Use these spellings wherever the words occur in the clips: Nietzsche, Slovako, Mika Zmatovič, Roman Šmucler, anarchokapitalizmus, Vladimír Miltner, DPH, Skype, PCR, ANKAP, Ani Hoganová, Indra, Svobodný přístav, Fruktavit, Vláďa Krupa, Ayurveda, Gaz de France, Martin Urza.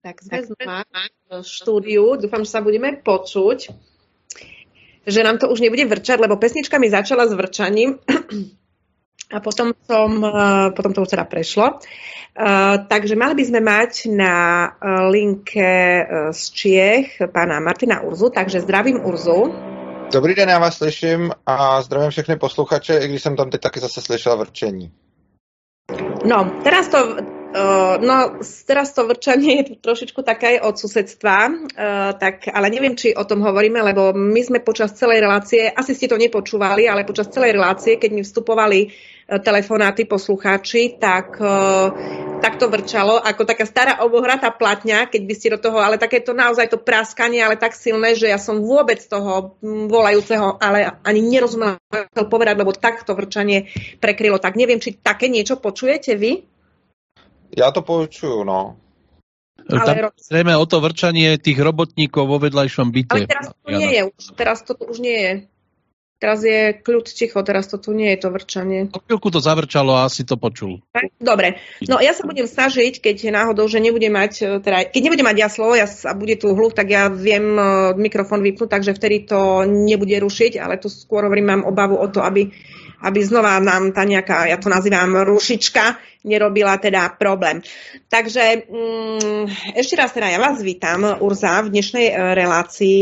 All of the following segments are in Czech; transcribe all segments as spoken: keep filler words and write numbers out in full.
Tak sme znova v štúdiu, dúfam, že sa budeme počuť, že nám to už nebude vrčať, lebo pesnička mi začala s vrčaním a potom, som, potom to už teda prešlo. Takže mali by sme mať na linke z Čiech pána Martina Urzu, takže zdravím Urzu. Dobrý den, já vás slyším a zdravím všechny posluchače, i když jsem tam teď taky zase slyšela vrčení. No, teraz to... No, teraz to vrčanie je trošičku také aj od susedstva, tak, ale neviem, či o tom hovoríme, lebo my sme počas celej relácie, asi ste to nepočúvali, ale počas celej relácie, keď mi vstupovali telefonáty poslucháči, tak, tak to vrčalo, ako taká stará obohratá platňa, keď by ste do toho, ale takéto naozaj to praskanie, ale tak silné, že ja som vôbec toho volajúceho, ale ani nerozumela, chcel povedať, lebo takto vrčanie prekrylo. Tak neviem, či také niečo počujete vy? Ja to počujem, no. Ale zrejme o to vrčanie tých robotníkov vo vedľajšom byte. Ale teraz to nie je, už, teraz to už nie je. Teraz je kľud ticho, teraz to tu nie je to vrčanie. O chvíľku to zavrčalo a asi to počul. Dobre, no ja sa budem snažiť, keď náhodou, že nebudem mať, teda, keď nebudem mať ja slovo ja, a bude tu hluk, tak ja viem uh, mikrofón vypnúť, takže vtedy to nebude rušiť, ale to skôr hovorím, mám obavu o to, aby aby znova nám tá nejaká, ja to nazývam rušička, nerobila teda problém. Takže mm, ešte raz teda ja vás vítam, Urza, v dnešnej e, relácii.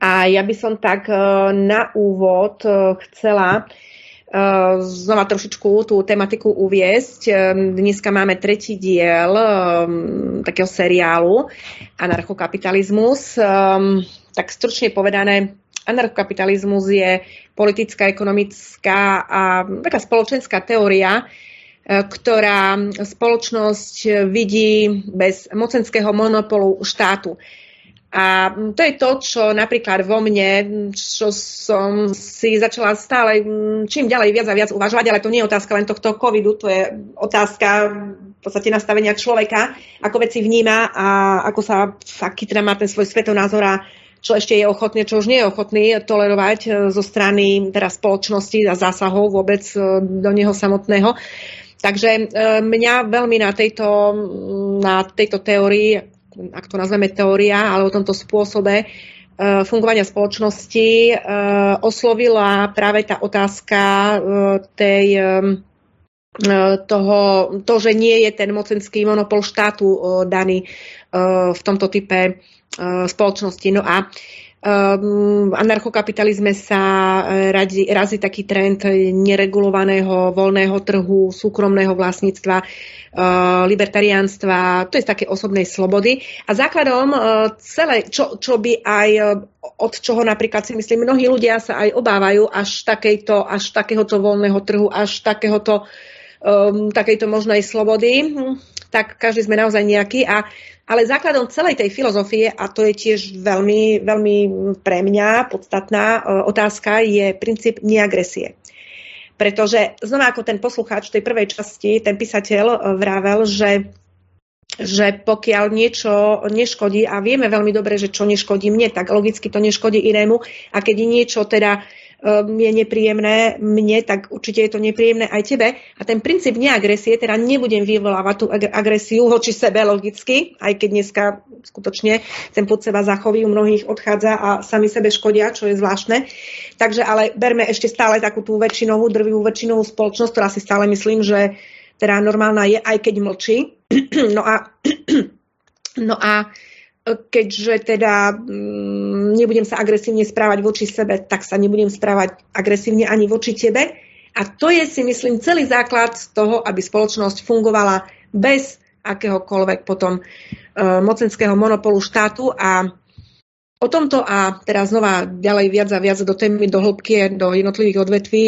A ja by som tak e, na úvod e, chcela e, znova trošičku tú tematiku uviesť. E, dneska máme tretí diel e, takého seriálu Anarchokapitalizmus. E, tak stručne povedané, anarchokapitalizmus je politická, ekonomická a taká spoločenská teória, ktorá spoločnosť vidí bez mocenského monopolu štátu. A to je to, čo napríklad vo mne, čo som si začala stále čím ďalej viac a viac uvažovať, ale to nie je otázka len tohto covidu, to je otázka v podstate nastavenia človeka, ako veci vníma a ako sa, aký teda má ten svoj svetonázor a čo ešte je ochotný, čo už nie je ochotný tolerovať zo strany teda spoločnosti a zásahov vôbec do neho samotného. Takže mňa veľmi na tejto, na tejto teórii, ak to nazveme teória, ale o tomto spôsobe fungovania spoločnosti oslovila práve tá otázka tej, toho, to, že nie je ten mocenský monopol štátu daný v tomto type spoločnosti. No a v anarchokapitalizme sa radí, razí taký trend neregulovaného voľného trhu, súkromného vlastníctva, libertariánstva, to je také osobnej slobody. A základom celé, čo, čo by aj, od čoho napríklad si myslím, mnohí ľudia sa aj obávajú až, takejto, až takéhoto voľného trhu, až takéhoto, um, takejto možnej slobody, tak každý sme naozaj nejaký a ale základom celej tej filozofie, a to je tiež veľmi, veľmi pre mňa podstatná otázka, je princíp neagresie. Pretože znova ako ten poslucháč v tej prvej časti, ten písateľ vravel, že, že pokiaľ niečo neškodí, a vieme veľmi dobre, že čo neškodí mne, tak logicky to neškodí inému. A keď niečo teda je nepríjemné mne, tak určite je to nepríjemné aj tebe. A ten princíp neagresie, teda nebudem vyvolávať tú agresiu voči sebe logicky, aj keď dneska skutočne ten pod seba zachoví, u mnohých odchádza a sami sebe škodia, čo je zvláštne. Takže ale berme ešte stále takú tú väčšinovú, drvivú väčšinovú spoločnosť, ktorá si stále myslím, že teda normálna je, aj keď mlčí. No a, no a keďže teda nebudem sa agresívne správať voči sebe, tak sa nebudem správať agresívne ani voči tebe. A to je, si myslím, celý základ toho, aby spoločnosť fungovala bez akéhokoľvek potom mocenského monopolu štátu. A o tomto a teraz znova ďalej viac a viac do témy, do hĺbky, do jednotlivých odvetví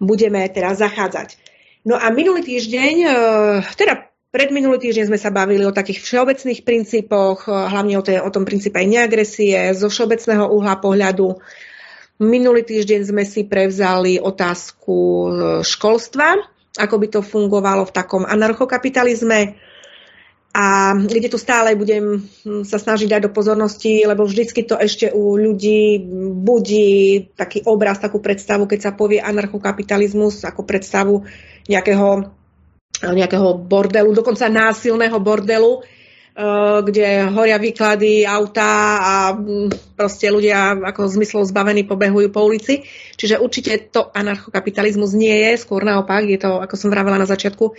budeme teda zachádzať. No a minulý týždeň, teda Pred minulý týždeň sme sa bavili o takých všeobecných princípoch, hlavne o, tej, o tom princípe neagresie, zo všeobecného uhla pohľadu. Minulý týždeň sme si prevzali otázku školstva, ako by to fungovalo v takom anarchokapitalizme. A kde tu stále budem sa snažiť dať do pozornosti, lebo vždycky to ešte u ľudí budí taký obraz, takú predstavu, keď sa povie anarchokapitalizmus, ako predstavu nejakého... nejakého bordelu, dokonca násilného bordelu, kde horia výklady, autá a proste ľudia ako zmyslov zbavení pobehujú po ulici. Čiže určite to anarchokapitalizmus nie je, skôr naopak, je to, ako som vravela na začiatku,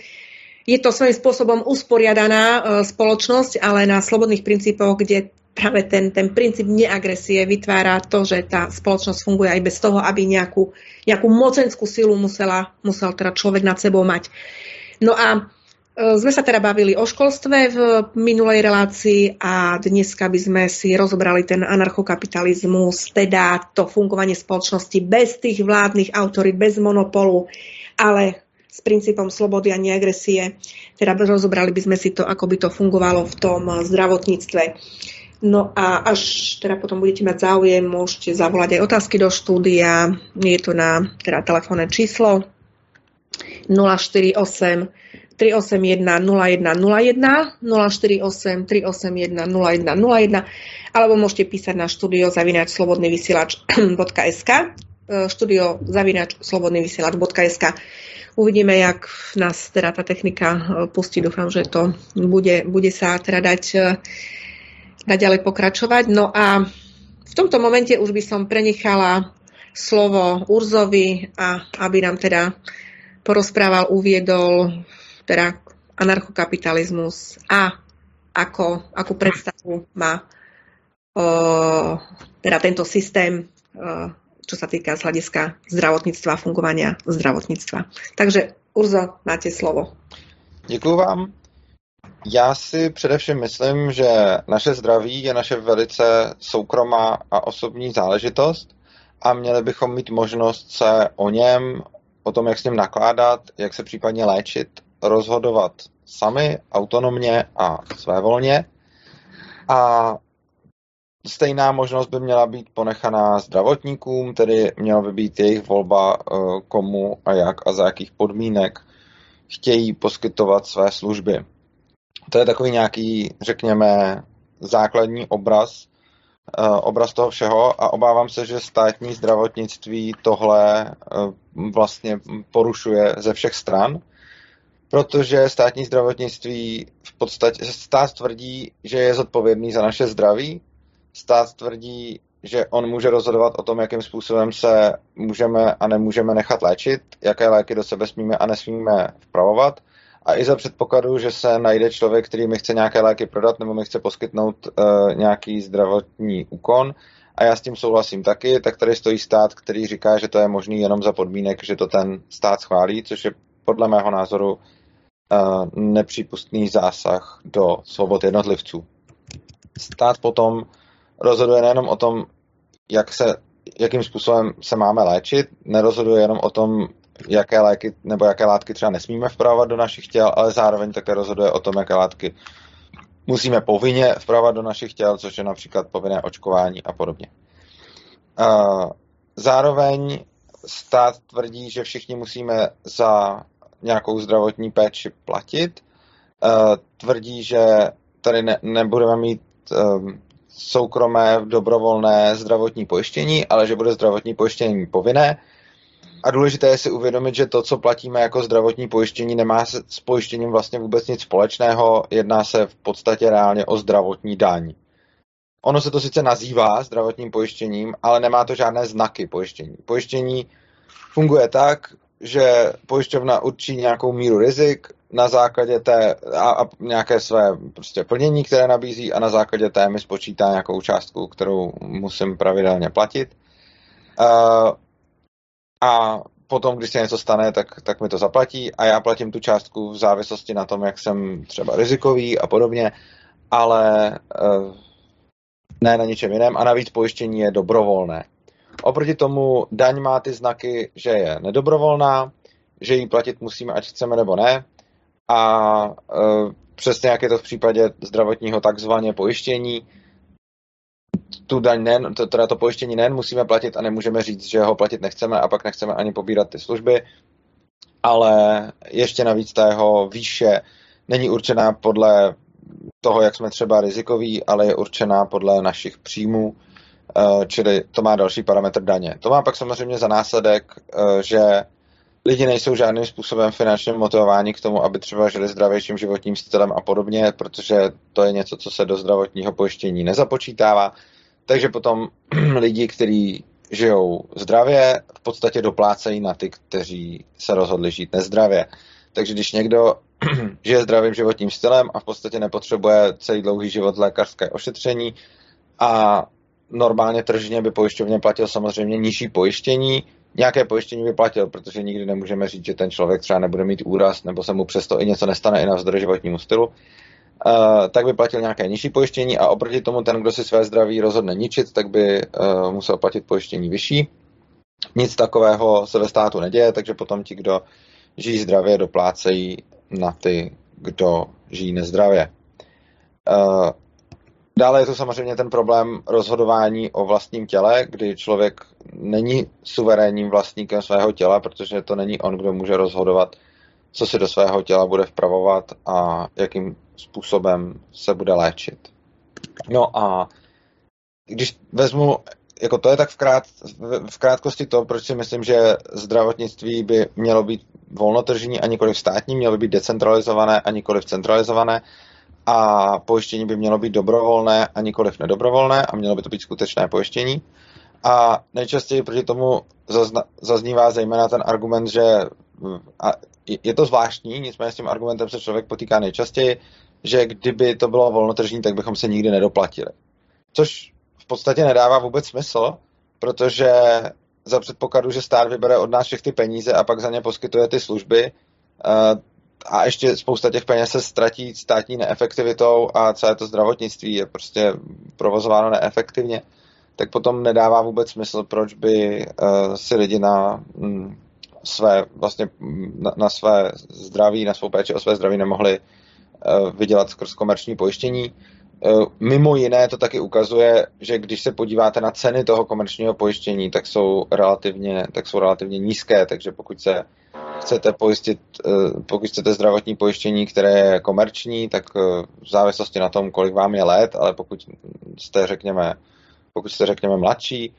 je to svojím spôsobom usporiadaná spoločnosť, ale na slobodných princípoch, kde práve ten, ten princíp neagresie vytvára to, že tá spoločnosť funguje aj bez toho, aby nejakú, nejakú mocenskú silu musela, musel teda človek nad sebou mať. No a sme sa teda bavili o školstve v minulej relácii a dneska by sme si rozobrali ten anarchokapitalizmus, teda to fungovanie spoločnosti bez tých vládnych autorít, bez monopolu, ale s princípom slobody a neagresie. Teda rozobrali by sme si to, ako by to fungovalo v tom zdravotníctve. No a až teda potom budete mať záujem, môžete zavolať aj otázky do štúdia. Je to na teda telefónne číslo nula štyri osem tri osem jedna nula jedna nula jedna nula štyri osem tri osem jedna nula jedna nula jedna alebo môžete písať na studio zavináč slobodný vysielač bodka es ká studio zavináč slobodný vysielač bodka es ká. Uvidíme, jak nás teda tá technika pustí. Dúfam, že to bude, bude sa teda dať naďalej pokračovať. No a v tomto momente už by som prenechala slovo Urzovi, a aby nám teda porozprával, uviedol teda anarchokapitalizmus a ako, ako predstavu má uh, teda tento systém, uh, čo sa týka z hľadiska zdravotníctva, fungovania zdravotníctva. Takže Urzo, máte slovo. Děkuju vám. Já si především myslím, že naše zdraví je naše velice soukromá a osobní záležitost a měli bychom mít možnost se o něm, o tom, jak s ním nakládat, jak se případně léčit, rozhodovat sami, autonomně a svévolně. A stejná možnost by měla být ponechaná zdravotníkům, tedy měla by být jejich volba, komu a jak a za jakých podmínek chtějí poskytovat své služby. To je takový nějaký, řekněme, základní obraz, obraz toho všeho a obávám se, že státní zdravotnictví tohle vlastně porušuje ze všech stran, protože státní zdravotnictví v podstatě, stát tvrdí, že je zodpovědný za naše zdraví, stát tvrdí, že on může rozhodovat o tom, jakým způsobem se můžeme a nemůžeme nechat léčit, jaké léky do sebe smíme a nesmíme vpravovat. A i za předpokladu, že se najde člověk, který mi chce nějaké léky prodat nebo mi chce poskytnout uh, nějaký zdravotní úkon a já s tím souhlasím taky, tak tady stojí stát, který říká, že to je možný jenom za podmínek, že to ten stát schválí, což je podle mého názoru uh, nepřípustný zásah do svobod jednotlivců. Stát potom rozhoduje nejenom o tom, jak se, jakým způsobem se máme léčit, nerozhoduje jenom o tom, jaké léky nebo jaké látky třeba nesmíme vpravovat do našich těl, ale zároveň také rozhoduje o tom, jaké látky musíme povinně vpravovat do našich těl, což je například povinné očkování a podobně. Zároveň stát tvrdí, že všichni musíme za nějakou zdravotní péči platit. Tvrdí, že tady ne, nebudeme mít soukromé, dobrovolné zdravotní pojištění, ale že bude zdravotní pojištění povinné. A důležité je si uvědomit, že to, co platíme jako zdravotní pojištění, nemá s pojištěním vlastně vůbec nic společného, jedná se v podstatě reálně o zdravotní daň. Ono se to sice nazývá zdravotním pojištěním, ale nemá to žádné znaky pojištění. Pojištění funguje tak, že pojišťovna určí nějakou míru rizik na základě té a, a nějaké své prostě plnění, které nabízí a na základě té mi spočítá nějakou částku, kterou musím pravidelně platit. Uh, A potom, když se něco stane, tak, tak mi to zaplatí a já platím tu částku v závislosti na tom, jak jsem třeba rizikový a podobně, ale ne na ničem jiném a navíc pojištění je dobrovolné. Oproti tomu daň má ty znaky, že je nedobrovolná, že ji platit musíme, ať chceme nebo ne a přesně jak je to v případě zdravotního takzvaně pojištění, tu daň nejen, teda to pojištění nejen musíme platit a nemůžeme říct, že ho platit nechceme a pak nechceme ani pobírat ty služby, ale ještě navíc ta jeho výše není určená podle toho, jak jsme třeba rizikoví, ale je určená podle našich příjmů, čili to má další parametr daně. To má pak samozřejmě za následek, že Lidi nejsou žádným způsobem finančně motivováni k tomu, aby třeba žili zdravějším životním stylem a podobně, protože to je něco, co se do zdravotního pojištění nezapočítává. Takže potom lidi, kteří žijou zdravě, v podstatě doplácejí na ty, kteří se rozhodli žít nezdravě. Takže když někdo žije zdravým životním stylem a v podstatě nepotřebuje celý dlouhý život lékařské ošetření a normálně tržně by pojišťovně platil samozřejmě nižší pojištění, nějaké pojištění by platil, protože nikdy nemůžeme říct, že ten člověk třeba nebude mít úraz nebo se mu přesto i něco nestane i navzdory životnímu stylu, tak by platil nějaké nižší pojištění a oproti tomu ten, kdo si své zdraví rozhodne ničit, tak by musel platit pojištění vyšší. Nic takového se ve státu neděje, takže potom ti, kdo žijí zdravě, doplácejí na ty, kdo žijí nezdravě. Dále je to samozřejmě ten problém rozhodování o vlastním těle, kdy člověk není suverénním vlastníkem svého těla, protože to není on, kdo může rozhodovat, co si do svého těla bude vpravovat a jakým způsobem se bude léčit. No a když vezmu, jako to je tak v, krát, v krátkosti to, proč si myslím, že zdravotnictví by mělo být volnotržní a nikoliv státní, mělo by být decentralizované a nikoliv centralizované, a pojištění by mělo být dobrovolné a nikoliv nedobrovolné a mělo by to být skutečné pojištění. A nejčastěji proti tomu zazna- zaznívá zejména ten argument, že a je to zvláštní, nicméně s tím argumentem se člověk potýká nejčastěji, že kdyby to bylo volnotržní, tak bychom se nikdy nedoplatili. Což v podstatě nedává vůbec smysl, protože za předpokladu, že stát vybere od nás všech ty peníze a pak za ně poskytuje ty služby, a ještě spousta těch peněz se ztratí státní neefektivitou a celé to zdravotnictví je prostě provozováno neefektivně, tak potom nedává vůbec smysl, proč by si lidi na své, vlastně na, na své zdraví, na svou péči o své zdraví nemohli vydělat skrz komerční pojištění. Mimo jiné to taky ukazuje, že když se podíváte na ceny toho komerčního pojištění, tak jsou relativně, tak jsou relativně nízké, takže pokud se chcete pojistit, pokud chcete zdravotní pojištění, které je komerční, tak v závislosti na tom, kolik vám je let, ale pokud jste, řekněme, pokud jste, řekněme, mladší,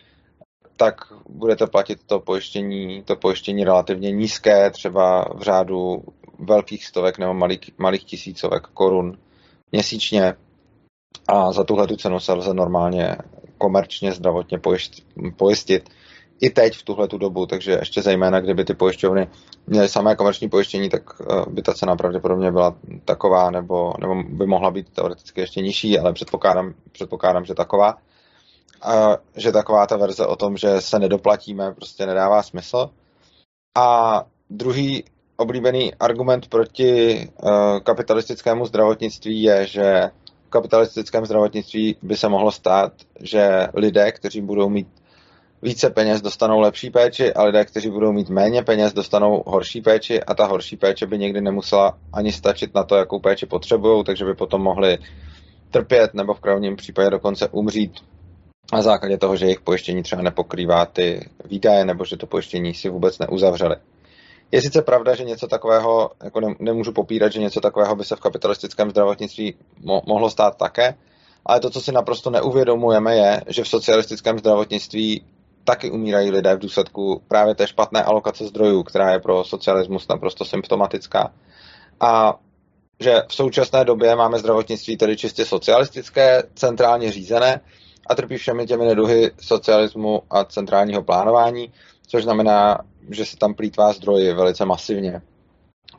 tak budete platit to pojištění, to pojištění relativně nízké, třeba v řádu velkých stovek nebo malých, malých tisícovek korun měsíčně. A za tuhle tu cenu se lze normálně komerčně zdravotně pojistit i teď v tuhle tu dobu, takže ještě zejména, kdyby ty pojišťovny měly samé komerční pojištění, tak by ta cena pravděpodobně byla taková, nebo, nebo by mohla být teoreticky ještě nižší, ale předpokládám, předpokládám že taková. A že taková ta verze o tom, že se nedoplatíme, prostě nedává smysl. A druhý oblíbený argument proti kapitalistickému zdravotnictví je, že v kapitalistickém zdravotnictví by se mohlo stát, že lidé, kteří budou mít více peněz, dostanou lepší péči a lidé, kteří budou mít méně peněz, dostanou horší péči a ta horší péče by někdy nemusela ani stačit na to, jakou péči potřebují, takže by potom mohli trpět nebo v krajním případě dokonce umřít na základě toho, že jejich pojištění třeba nepokrývá ty výdaje nebo že to pojištění si vůbec neuzavřeli. Je sice pravda, že něco takového, jako nemůžu popírat, že něco takového by se v kapitalistickém zdravotnictví mo- mohlo stát také, ale to, co si naprosto neuvědomujeme, je, že v socialistickém zdravotnictví taky umírají lidé v důsledku právě té špatné alokace zdrojů, která je pro socialismus naprosto symptomatická. A že v současné době máme zdravotnictví tedy čistě socialistické, centrálně řízené a trpí všemi těmi neduhy socialismu a centrálního plánování, což znamená, že se tam plýtvá zdroji velice masivně.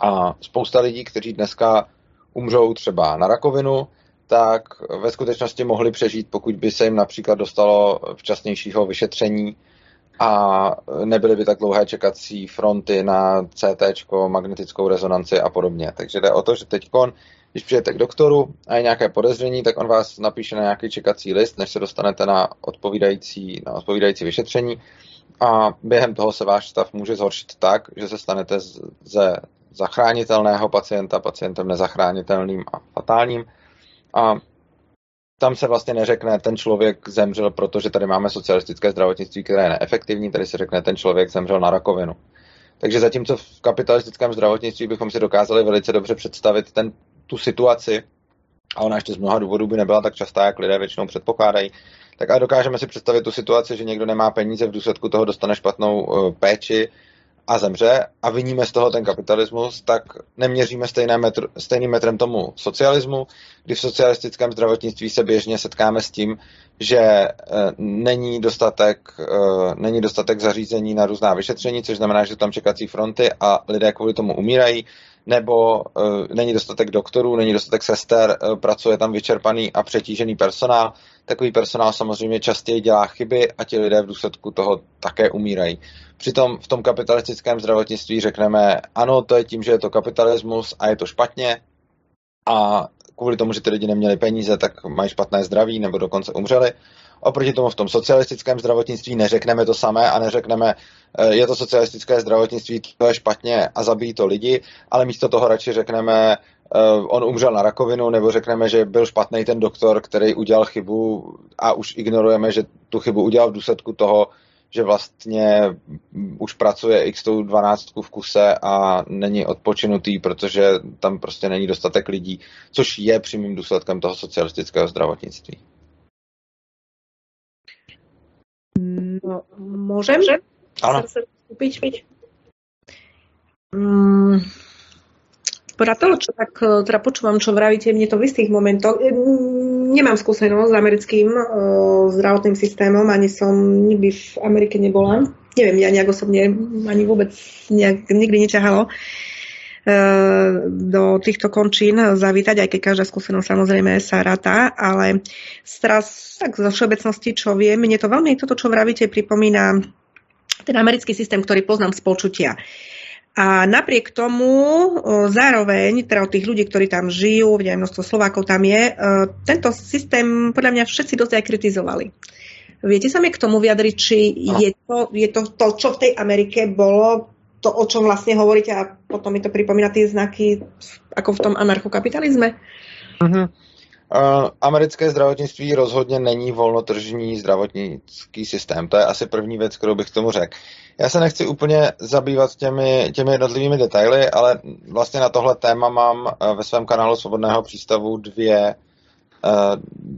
A spousta lidí, kteří dneska umřou třeba na rakovinu, tak ve skutečnosti mohli přežít, pokud by se jim například dostalo včasnějšího vyšetření a nebyly by tak dlouhé čekací fronty na C T, magnetickou rezonanci a podobně. Takže jde o to, že teďkon, když přijete k doktoru a je nějaké podezření, tak on vás napíše na nějaký čekací list, než se dostanete na odpovídající, na odpovídající vyšetření a během toho se váš stav může zhoršit tak, že se stanete ze zachránitelného pacienta pacientem nezachránitelným a fatálním. A tam se vlastně neřekne, ten člověk zemřel, protože tady máme socialistické zdravotnictví, které je neefektivní, tady se řekne, ten člověk zemřel na rakovinu. Takže zatímco v kapitalistickém zdravotnictví bychom si dokázali velice dobře představit ten, tu situaci, a ona ještě z mnoha důvodů by nebyla tak častá, jak lidé většinou předpokládají, tak a dokážeme si představit tu situaci, že někdo nemá peníze, v důsledku toho dostane špatnou péči a zemře a viníme z toho ten kapitalismus, tak neměříme stejné metr, stejným metrem tomu socialismu, kdy v socialistickém zdravotnictví se běžně setkáme s tím, že není dostatek, není dostatek zařízení na různá vyšetření, což znamená, že tam čekací fronty a lidé kvůli tomu umírají, nebo není dostatek doktorů, není dostatek sester, pracuje tam vyčerpaný a přetížený personál. Takový personál samozřejmě častěji dělá chyby a ti lidé v důsledku toho také umírají. Přitom v tom kapitalistickém zdravotnictví řekneme, ano, to je tím, že je to kapitalismus a je to špatně a kvůli tomu, že ty lidi neměli peníze, tak mají špatné zdraví nebo dokonce umřeli. Oproti tomu v tom socialistickém zdravotnictví neřekneme to samé a neřekneme, je to socialistické zdravotnictví, to je špatně a zabijí to lidi, ale místo toho radši řekneme, on umřel na rakovinu, nebo řekneme, že byl špatný ten doktor, který udělal chybu a už ignorujeme, že tu chybu udělal v důsledku toho, že vlastně už pracuje x tou dvanáctku v kuse a není odpočinutý, protože tam prostě není dostatek lidí, což je přímým důsledkem toho socialistického zdravotnictví. No, můžem? Ano. Podľa toho, čo tak teda počúvam, čo vravíte, mne to v istých momentoch, nemám skúsenosť s americkým e, zdravotným systémom, ani som nikdy v Amerike nebola. Neviem, ja nejak osobne, ani vôbec nejak, nikdy neťahalo e, do týchto končín zavítať, aj keď každá skúsenosť samozrejme sa ráta, ale teraz tak zo všeobecnosti, čo viem, mne to veľmi toto, čo vravíte, pripomína ten americký systém, ktorý poznám z počutia. A napriek tomu zároveň, teda od tých ľudí, ktorí tam žijú, vďaka množstvo Slovákov tam je, tento systém podľa mňa všetci dosť aj kritizovali. Viete sami k tomu vyjadriť, či je to, je to to, čo v tej Amerike bolo, to, o čom vlastne hovoríte a potom mi to pripomína tie znaky ako v tom anarchokapitalizme? Uh-huh. Uh, americké zdravotnictví rozhodně není volnotržní zdravotnický systém. To je asi první věc, kterou bych k tomu řekl. Já se nechci úplně zabývat těmi, těmi jednotlivými detaily, ale vlastně na tohle téma mám ve svém kanálu Svobodného přístavu dvě,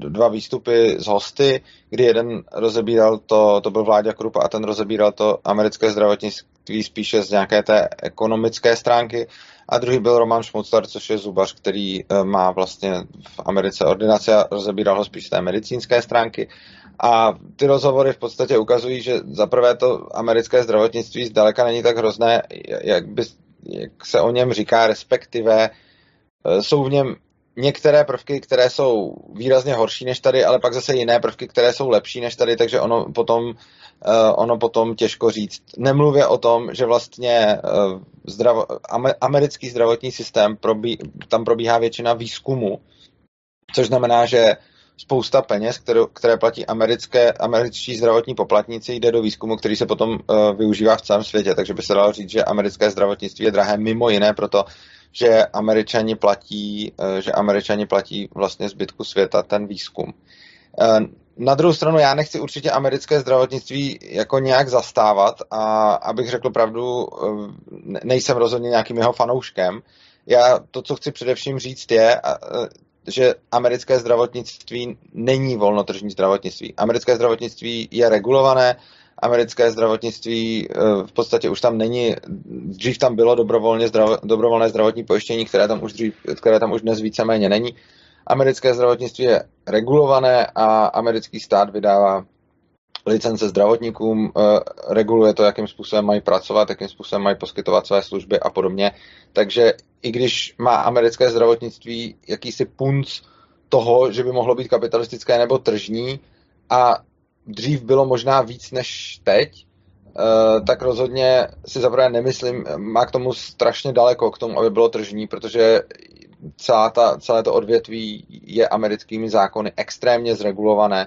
dva výstupy z hosty, kdy jeden rozebíral to, to byl Vláďa Krupa a ten rozebíral to americké zdravotnictví spíše z nějaké té ekonomické stránky a druhý byl Roman Šmucler, což je zubař, který má vlastně v Americe ordinaci a rozebíral ho spíš z té medicínské stránky. A ty rozhovory v podstatě ukazují, že zaprvé to americké zdravotnictví zdaleka není tak hrozné, jak, by, jak se o něm říká, respektive jsou v něm některé prvky, které jsou výrazně horší než tady, ale pak zase jiné prvky, které jsou lepší než tady, takže ono potom, ono potom těžko říct. Nemluvě o tom, že vlastně zdravo, americký zdravotní systém, probí, tam probíhá většina výzkumu, což znamená, že spousta peněz, kterou, které platí americké, američtí zdravotní poplatníci, jde do výzkumu, který se potom uh, využívá v celém světě. Takže by se dalo říct, že americké zdravotnictví je drahé mimo jiné proto, že Američani platí, uh, že Američani platí vlastně zbytku světa ten výzkum. Uh, na druhou stranu já nechci určitě americké zdravotnictví jako nějak zastávat a abych řekl pravdu, uh, nejsem rozhodně nějakým jeho fanouškem. Já to, co chci především říct je... Uh, že americké zdravotnictví není volnotržní zdravotnictví. Americké zdravotnictví je regulované, americké zdravotnictví v podstatě už tam není, dřív tam bylo dobrovolně zdravo, dobrovolné zdravotní pojištění, které tam už, dřív, které tam už dnes víceméně není. Americké zdravotnictví je regulované a americký stát vydává licence zdravotníkům, reguluje to, jakým způsobem mají pracovat, jakým způsobem mají poskytovat své služby a podobně. Takže i když má americké zdravotnictví jakýsi punc toho, že by mohlo být kapitalistické nebo tržní a dřív bylo možná víc než teď, tak rozhodně si zaprvé nemyslím, má k tomu strašně daleko, k tomu, aby bylo tržní, protože celá ta, celé to odvětví je americkými zákony extrémně zregulované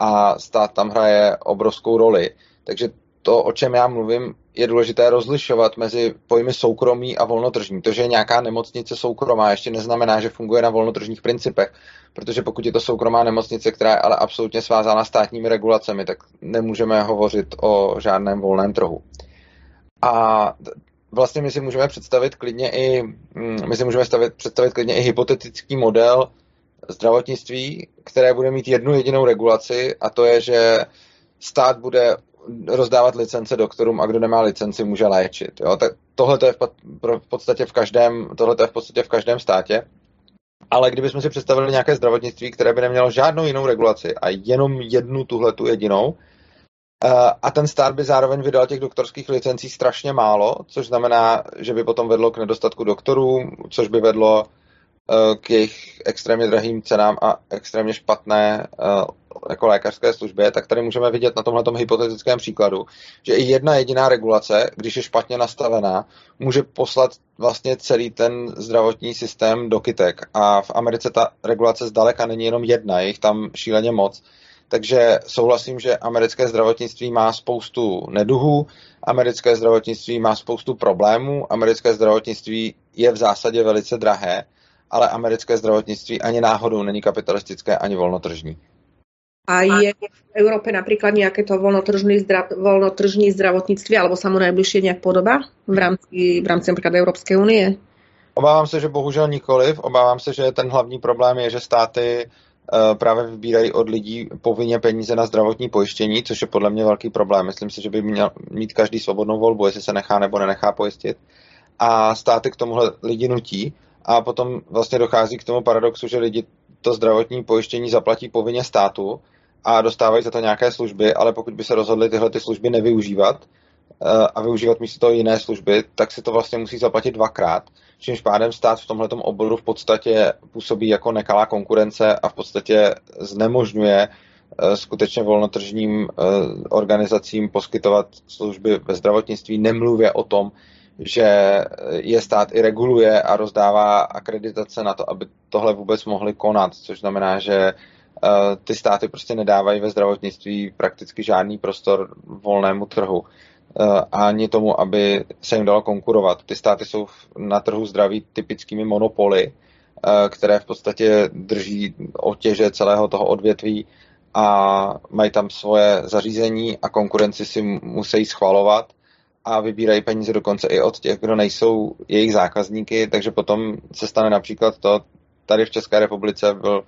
a stát tam hraje obrovskou roli. Takže to, o čem já mluvím, je důležité rozlišovat mezi pojmy soukromí a volnotržní. To, že je nějaká nemocnice soukromá, ještě neznamená, že funguje na volnotržních principech, protože pokud je to soukromá nemocnice, která je ale absolutně svázána státními regulacemi, tak nemůžeme hovořit o žádném volném trhu. A vlastně my si můžeme představit klidně i, my si můžeme stavit, představit klidně i hypotetický model zdravotnictví, které bude mít jednu jedinou regulaci, a to je, že stát bude rozdávat licence doktorům a kdo nemá licenci, může léčit. Jo? Tak tohle to je v, pod, v podstatě v každém, tohle to je v podstatě v každém státě. Ale kdybychom si představili nějaké zdravotnictví, které by nemělo žádnou jinou regulaci a jenom jednu tuhletu jedinou, a ten stát by zároveň vydal těch doktorských licencí strašně málo, což znamená, že by potom vedlo k nedostatku doktorů, což by vedlo k jejich extrémně drahým cenám a extrémně špatné jako lékařské službě, tak tady můžeme vidět na tomhletom hypotetickém příkladu, že i jedna jediná regulace, když je špatně nastavená, může poslat vlastně celý ten zdravotní systém do kytek. A v Americe ta regulace zdaleka není jenom jedna, je jich tam šíleně moc. Takže souhlasím, že americké zdravotnictví má spoustu neduhů, americké zdravotnictví má spoustu problémů, americké zdravotnictví je v zásadě velice drahé, ale americké zdravotnictví ani náhodou není kapitalistické, ani volnotržní. A je v Európe napríklad nejaké to voľnotržné zdra, zdravotníctví alebo sa mu najbližšie nejak podoba v rámci, v rámci napríklad Európskej únie? Obávám se, že bohužel nikoliv. Obávám se, že ten hlavní problém je, že státy právě vybírají od lidí povinně peníze na zdravotní pojištění, což je podle mě velký problém. Myslím si, že by měl mít každý svobodnou volbu, jestli se nechá nebo nenechá pojistit. A státy k tomuhle lidi nutí. A potom vlastně dochází k tomu paradoxu, že lidi to zdravotní pojištění zaplatí povinně státu a dostávají za to nějaké služby, ale pokud by se rozhodli tyhle ty služby nevyužívat a využívat místo toho jiné služby, tak si to vlastně musí zaplatit dvakrát, čímž pádem stát v tomhletom oboru v podstatě působí jako nekalá konkurence a v podstatě znemožňuje skutečně volnotržním organizacím poskytovat služby ve zdravotnictví, nemluvě o tom, že je stát i reguluje a rozdává akreditace na to, aby tohle vůbec mohli konat, což znamená, že ty státy prostě nedávají ve zdravotnictví prakticky žádný prostor volnému trhu ani tomu, aby se jim dalo konkurovat. Ty státy jsou na trhu zdraví typickými monopoly, které v podstatě drží otěže celého toho odvětví a mají tam svoje zařízení a konkurenci si musí schvalovat a vybírají peníze dokonce i od těch, kdo nejsou jejich zákazníky, takže potom se stane například to, tady v České republice byl,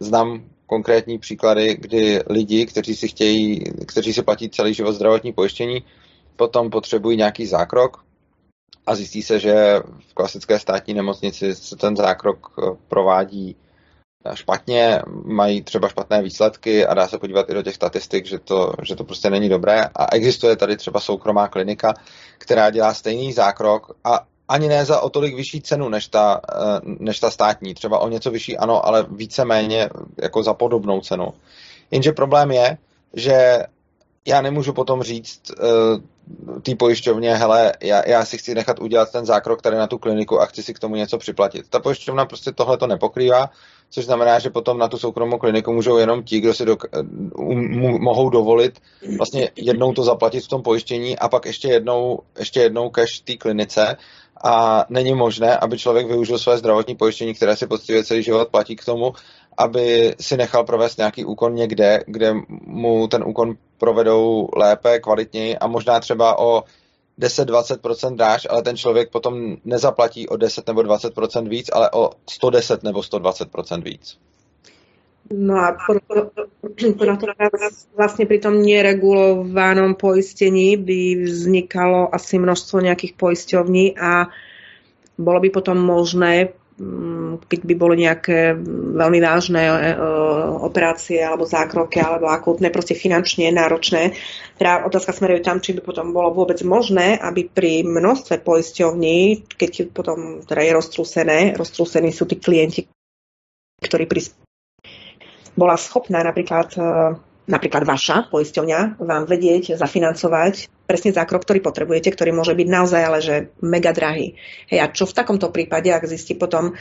znám konkrétní příklady, kdy lidi, kteří si chtějí, kteří si platí celý život zdravotní pojištění, potom potřebují nějaký zákrok a zjistí se, že v klasické státní nemocnici se ten zákrok provádí špatně, mají třeba špatné výsledky a dá se podívat i do těch statistik, že to, že to prostě není dobré. A existuje tady třeba soukromá klinika, která dělá stejný zákrok a ani ne za o tolik vyšší cenu než ta, než ta státní. Třeba o něco vyšší ano, ale víceméně jako za podobnou cenu. Jenže problém je, že já nemůžu potom říct té pojišťovně, hele, já, já si chci nechat udělat ten zákrok tady na tu kliniku a chci si k tomu něco připlatit. Ta pojišťovna prostě tohle to nepokrývá, což znamená, že potom na tu soukromou kliniku můžou jenom ti, kdo si do, um, mohou dovolit vlastně jednou to zaplatit v tom pojištění a pak ještě jednou, ještě jednou cash té klinice a není možné, aby člověk využil své zdravotní pojištění, které si poctivě celý život platí k tomu, aby si nechal provést nějaký úkon někde, kde mu ten úkon provedou lépe, kvalitněji a možná třeba o deset až dvacet procent dáš, ale ten člověk potom nezaplatí o deset nebo dvacet procent víc, ale o sto deset nebo sto dvacet procent víc. No a podľa toho vlastne pri tom neregulovanom poistení by vznikalo asi množstvo nejakých poisťovní a bolo by potom možné, keď by boli nejaké veľmi vážne operácie alebo zákroky alebo akútne, proste finančne náročné. Teda otázka smeruje tam, či by potom bolo vôbec možné, aby pri množstve poisťovní, keď potom teda je roztrúsené, roztrúsení sú tí klienti, ktorí prispievajú, bola schopná napríklad, napríklad vaša poisťovňa vám vedieť, zafinancovať presne zákrok, ktorý potrebujete, ktorý môže byť naozaj ale že mega drahý. Hej, a čo v takomto prípade, ak zistí potom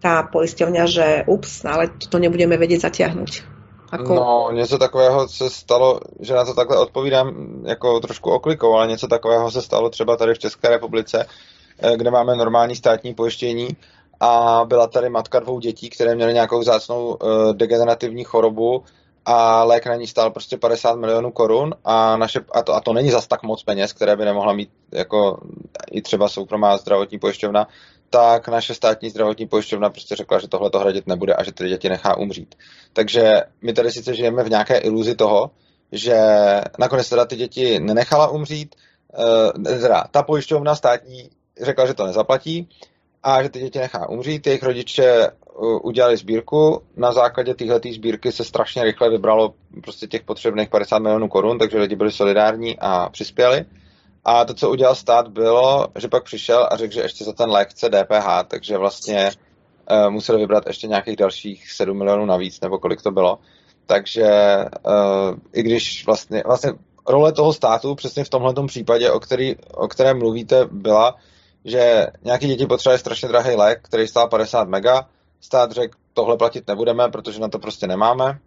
tá poisťovňa, že ups, ale to nebudeme vedieť zatiahnuť? Ako... No, něco takového se stalo, že na to takhle odpovídám jako trošku oklikou, ale něco takového se stalo třeba tady v České republice, kde máme normální státní pojištění, a byla tady matka dvou dětí, které měly nějakou vzácnou degenerativní chorobu a lék na ní stál prostě padesát milionů korun a, naše, a, to, a to není zas tak moc peněz, které by nemohla mít jako i třeba soukromá zdravotní pojišťovna, tak naše státní zdravotní pojišťovna prostě řekla, že tohle to hradit nebude a že ty děti nechá umřít. Takže my tady sice žijeme v nějaké iluzi toho, že nakonec teda ty děti nenechala umřít, teda ta pojišťovna státní řekla, že to nezaplatí a že ty děti nechá umřít. Jejich rodiče udělali sbírku, na základě téhleté sbírky se strašně rychle vybralo prostě těch potřebných padesát milionů korun, takže lidi byli solidární a přispěli. A to, co udělal stát, bylo, že pak přišel a řekl, že ještě za ten lék chce D P H, takže vlastně uh, museli vybrat ještě nějakých dalších sedm milionů navíc, nebo kolik to bylo. Takže uh, i když vlastně, vlastně role toho státu přesně v tomhletom případě, o, který, o kterém mluvíte, byla, že nějaké děti potřebovaly strašně drahý lék, který stál padesát mega, stát řekl, tohle platit nebudeme, protože na to prostě nemáme.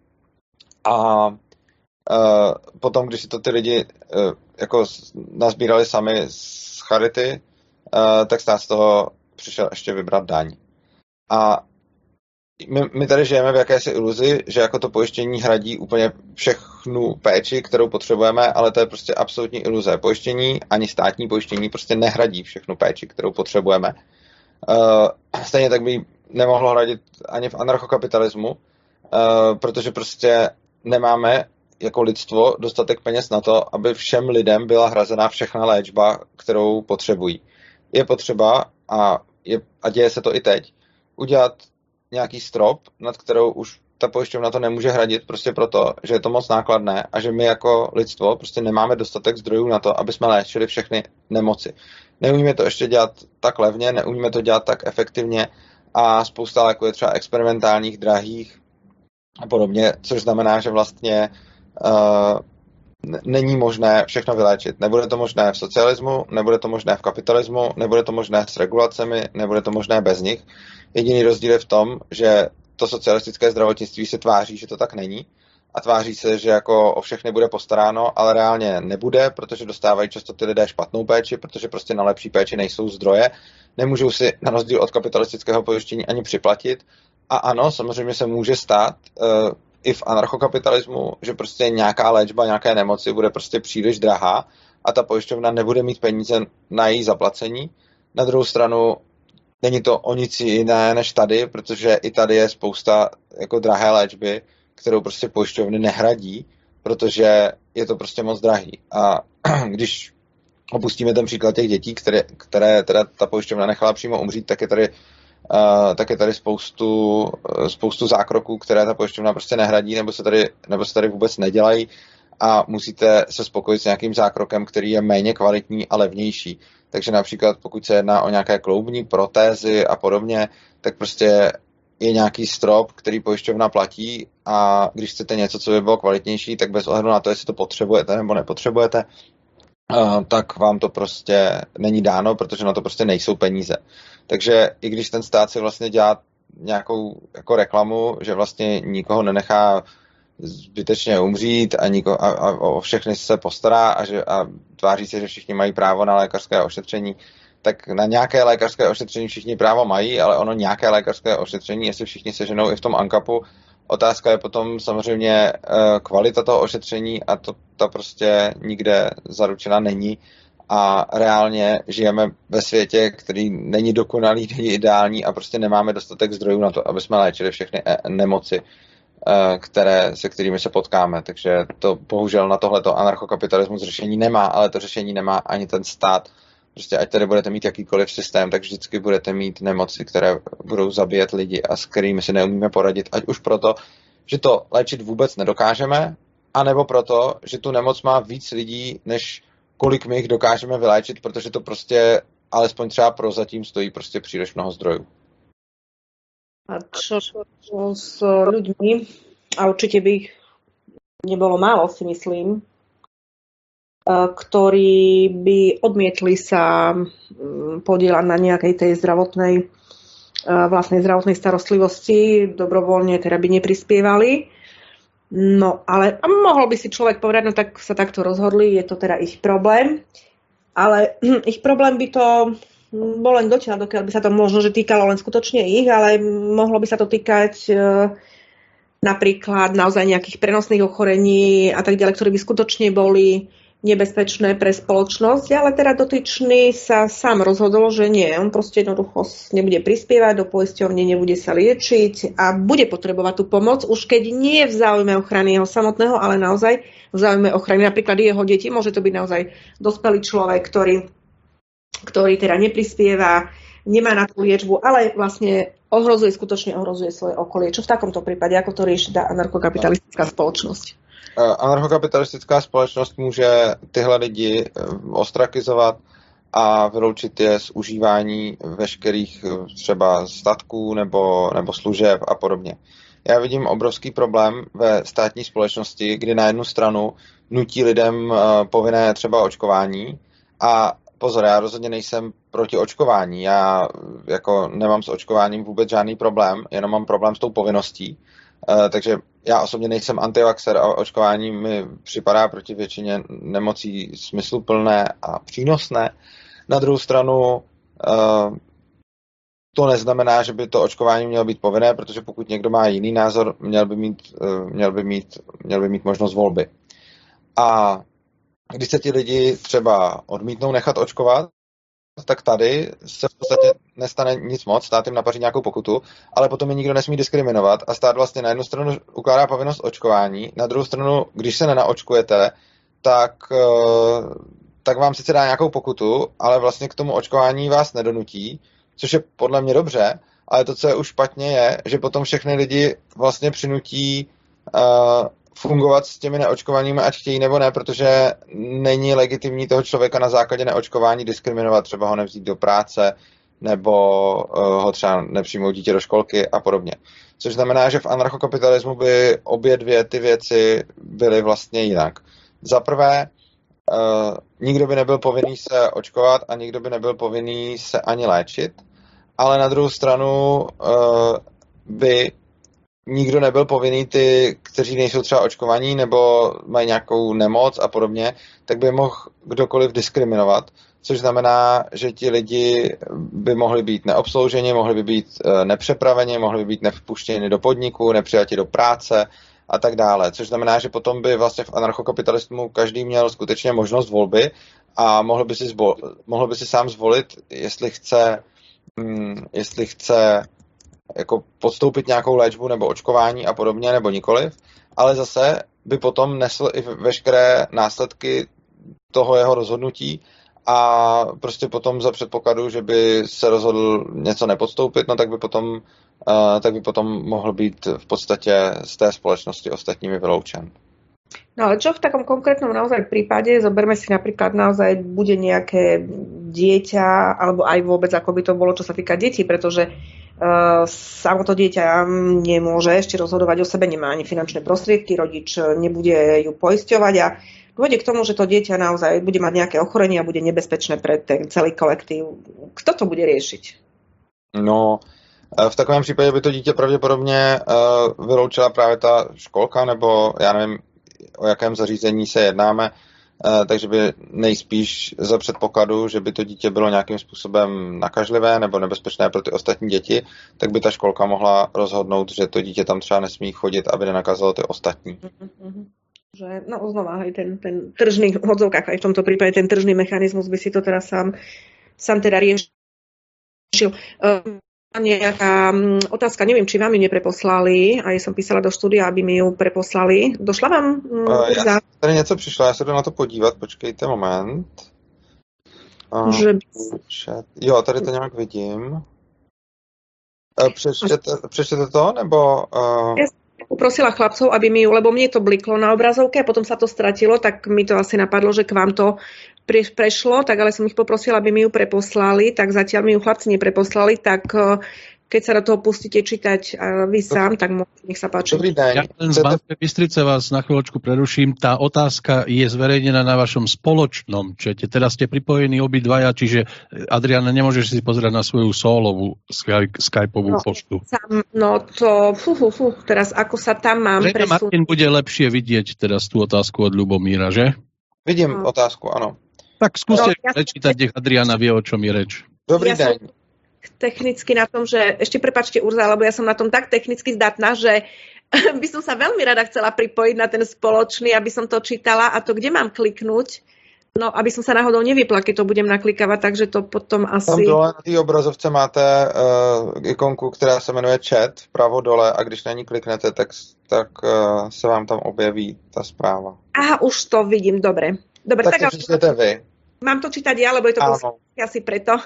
A Uh, potom, když si to ty lidi uh, jako nazbírali sami z charity, uh, tak stát z toho přišel ještě vybrat daň. A my, my tady žijeme v jakési iluzi, že jako to pojištění hradí úplně všechnu péči, kterou potřebujeme, ale to je prostě absolutní iluze. Pojištění, ani státní pojištění, prostě nehradí všechnu péči, kterou potřebujeme. Uh, stejně tak by nemohlo hradit ani v anarchokapitalismu, uh, protože prostě nemáme jako lidstvo dostatek peněz na to, aby všem lidem byla hrazená všechna léčba, kterou potřebují. Je potřeba, a, je, a děje se to i teď, udělat nějaký strop, nad kterou už ta pojišťovna to nemůže hradit, prostě proto, že je to moc nákladné a že my jako lidstvo prostě nemáme dostatek zdrojů na to, aby jsme léčili všechny nemoci. Neumíme to ještě dělat tak levně, neumíme to dělat tak efektivně a spousta jako je třeba experimentálních, drahých a podobně, což znamená, že vlastně Uh, není možné všechno vyléčit. Nebude to možné v socialismu, nebude to možné v kapitalismu, nebude to možné s regulacemi, nebude to možné bez nich. Jediný rozdíl je v tom, že to socialistické zdravotnictví se tváří, že to tak není a tváří se, že jako o všechny bude postaráno, ale reálně nebude, protože dostávají často ty lidé špatnou péči, protože prostě na lepší péči nejsou zdroje, nemůžou si na rozdíl od kapitalistického pojištění ani připlatit. A ano, samozřejmě se může stát, uh, i v anarchokapitalismu, že prostě nějaká léčba, nějaké nemoci bude prostě příliš drahá a ta pojišťovna nebude mít peníze na její zaplacení. Na druhou stranu není to o nic jiné než tady, protože i tady je spousta jako drahé léčby, kterou prostě pojišťovny nehradí, protože je to prostě moc drahý. A když opustíme ten příklad těch dětí, které, které teda ta pojišťovna nechala přímo umřít, tak je tady Uh, tak je tady spoustu, uh, spoustu zákroků, které ta pojišťovna prostě nehradí, nebo se, tady, nebo se tady vůbec nedělají a musíte se spokojit s nějakým zákrokem, který je méně kvalitní a levnější. Takže například pokud se jedná o nějaké kloubní protézy a podobně, tak prostě je nějaký strop, který pojišťovna platí a když chcete něco, co by bylo kvalitnější, tak bez ohledu na to, jestli to potřebujete nebo nepotřebujete, Uh, tak vám to prostě není dáno, protože na to prostě nejsou peníze. Takže i když ten stát si vlastně dělá nějakou jako reklamu, že vlastně nikoho nenechá zbytečně umřít a, niko, a, a o všechny se postará a, že, a tváří se, že všichni mají právo na lékařské ošetření, tak na nějaké lékařské ošetření všichni právo mají, ale ono nějaké lékařské ošetření, jestli všichni seženou i v tom ANKAPu, otázka je potom samozřejmě kvalita toho ošetření a to, ta prostě nikde zaručena není a reálně žijeme ve světě, který není dokonalý, není ideální a prostě nemáme dostatek zdrojů na to, aby jsme léčili všechny nemoci, které, se kterými se potkáme. Takže to bohužel na tohleto anarchokapitalismus řešení nemá, ale to řešení nemá ani ten stát. Prostě ať tady budete mít jakýkoliv systém, tak vždycky budete mít nemoci, které budou zabíjet lidi a s kterými si neumíme poradit. Ať už proto, že to léčit vůbec nedokážeme, anebo proto, že tu nemoc má víc lidí, než kolik my jich dokážeme vyléčit, protože to prostě, alespoň třeba prozatím, stojí prostě příliš mnoho zdrojů. A čo s lidmi, a určitě by ich nebylo málo, si myslím, ktorí by odmietli sa podielať na nejakej tej zdravotnej, vlastnej zdravotnej starostlivosti, dobrovoľne teda by neprispievali. No ale a mohol by si človek povedať, no tak sa takto rozhodli, je to teda ich problém, ale ich problém by to bol len dotiaľ, dokiaľ by sa to možno, že týkalo len skutočne ich, ale mohlo by sa to týkať napríklad naozaj nejakých prenosných ochorení a tak ďalej, ktoré by skutočne boli nebezpečné pre spoločnosť, ale teda dotyčný sa sám rozhodol, že nie. On proste jednoducho nebude prispievať do poisťovne, nebude sa liečiť a bude potrebovať tú pomoc, už keď nie je v záujme ochrany jeho samotného, ale naozaj v záujme ochrany napríklad jeho detí. Môže to byť naozaj dospelý človek, ktorý, ktorý teda neprispieva, nemá na tú liečbu, ale vlastne ohrozuje, skutočne ohrozuje svoje okolie. Čo v takomto prípade, ako to rieši tá anarchokapitalistická spoločnosť? Anarchokapitalistická společnost může tyhle lidi ostrakizovat a vyloučit je z užívání veškerých třeba statků nebo, nebo služeb a podobně. Já vidím obrovský problém ve státní společnosti, kdy na jednu stranu nutí lidem povinné třeba očkování a pozor, já rozhodně nejsem proti očkování, já jako nemám s očkováním vůbec žádný problém, jenom mám problém s tou povinností. Takže já osobně nejsem antivaxer a očkování mi připadá proti většině nemocí smysluplné a přínosné. Na druhou stranu to neznamená, že by to očkování mělo být povinné, protože pokud někdo má jiný názor, měl by mít, měl by mít, měl by mít možnost volby. A když se ti lidi třeba odmítnou nechat očkovat, tak tady se v podstatě nestane nic moc, stát jim napaří nějakou pokutu, ale potom je nikdo nesmí diskriminovat a stát vlastně na jednu stranu ukládá povinnost očkování, na druhou stranu, když se nenaočkujete, tak, tak vám sice dá nějakou pokutu, ale vlastně k tomu očkování vás nedonutí, což je podle mě dobře, ale to, co je už špatně, je, že potom všechny lidi vlastně přinutí uh, fungovat s těmi neočkovanými, ať chtějí nebo ne, protože není legitimní toho člověka na základě neočkování diskriminovat, třeba ho nevzít do práce, nebo ho třeba nepřijmout dítě do školky a podobně. Což znamená, že v anarchokapitalismu by obě dvě ty věci byly vlastně jinak. Za prvé, nikdo by nebyl povinný se očkovat a nikdo by nebyl povinný se ani léčit, ale na druhou stranu by nikdo nebyl povinný ty, kteří nejsou třeba očkovaní nebo mají nějakou nemoc a podobně, tak by mohl kdokoliv diskriminovat, což znamená, že ti lidi by mohli být neobslouženi, mohli by být nepřepraveni, mohli by být nevpuštěni do podniku, nepřijati do práce a tak dále, což znamená, že potom by vlastně v anarchokapitalismu každý měl skutečně možnost volby a mohl by si, zbol, mohl by si sám zvolit, jestli chce, jestli chce jako podstoupit nějakou léčbu nebo očkování a podobně, nebo nikoliv, ale zase by potom nesl i veškeré následky toho jeho rozhodnutí a prostě potom za předpokladu, že by se rozhodl něco nepodstoupit, no tak by potom, uh, tak by potom mohl být v podstatě z té společnosti ostatními vyloučen. No ale čo v takom konkrétnom naozaj prípade, zoberme si napríklad naozaj bude nejaké dieťa, alebo aj vôbec ako by to bolo, čo sa týka detí, pretože Uh, samo to dieťa nemôže ešte rozhodovať o sebe, nemá ani finančné prostriedky, rodič nebude ju poisťovať a dôjde k tomu, že to dieťa naozaj bude mať nejaké ochorenie a bude nebezpečné pre ten celý kolektív. Kto to bude riešiť? No, v takovém případě by to dítě pravděpodobně uh, vyloučila právě ta školka, nebo já nevím, o jakém zařízení se jednáme, uh, takže by nejspíš za předpokladu, že by to dítě bylo nějakým způsobem nakažlivé nebo nebezpečné pro ty ostatní děti, tak by ta školka mohla rozhodnout, že to dítě tam třeba nesmí chodit, aby nenakazalo ty ostatní. Mm-hmm. Že, no znova, hej, ten, ten tržný v odzovkách, aj v tomto prípade ten tržný mechanizmus by si to teda sám, sám teda riešil. Um, Nejaká otázka, neviem, či vám ju nepreposlali, a ja som písala do štúdia, aby mi ju preposlali. Došla vám? Uh, ja za... tady něco přišlo, já se jdu na to podívat, počkejte moment. Uh, Že... Jo, tady to nějak vidím. Uh, přečtete, přečtete to, nebo... Uh... Ja som poprosila chlapcov, aby mi ju, lebo mne to bliklo na obrazovke a potom sa to stratilo, tak mi to asi napadlo, že k vám to prešlo, tak ale som ich poprosila, aby mi ju preposlali, tak zatiaľ mi ju chlapci nepreposlali, tak keď sa do toho pustíte čítať vy sám, tak nech sa páči. Dobrý deň. Ja len z Banskej Bystrice vás na chvíľočku preruším. Tá otázka je zverejnená na vašom spoločnom čete. Teraz ste pripojení obidvaja, čiže Adriana, nemôžeš si pozerať na svoju sólovú skypovú no, poštu. Sám, no to, fú, fú, fú, teraz ako sa tam mám presunúť. Martin bude lepšie vidieť teraz tú otázku od Ľubomíra, že? Vidím no. Otázku, áno. Tak skúste no, ja prečítať, nech Adriana vie, o čom je reč. Dobrý ja deň. Technicky na tom, že ešte prepáčte Urza, lebo ja som na tom tak technicky zdatná, že by som sa veľmi rada chcela pripojiť na ten spoločný, aby som to čítala a to, kde mám kliknúť? No, aby som sa náhodou nevypla, keď to budem naklikávať, takže to potom asi... Tam dole na té obrazovce máte uh, ikonku, která se jmenuje chat, vpravo dole, a když na ní kliknete, tak, tak uh, se vám tam objeví ta zpráva. Aha, už to vidím, dobre. Dobre, tak, tak to přečtete vy. Mám to čítať ja, lebo je to posledný asi preto.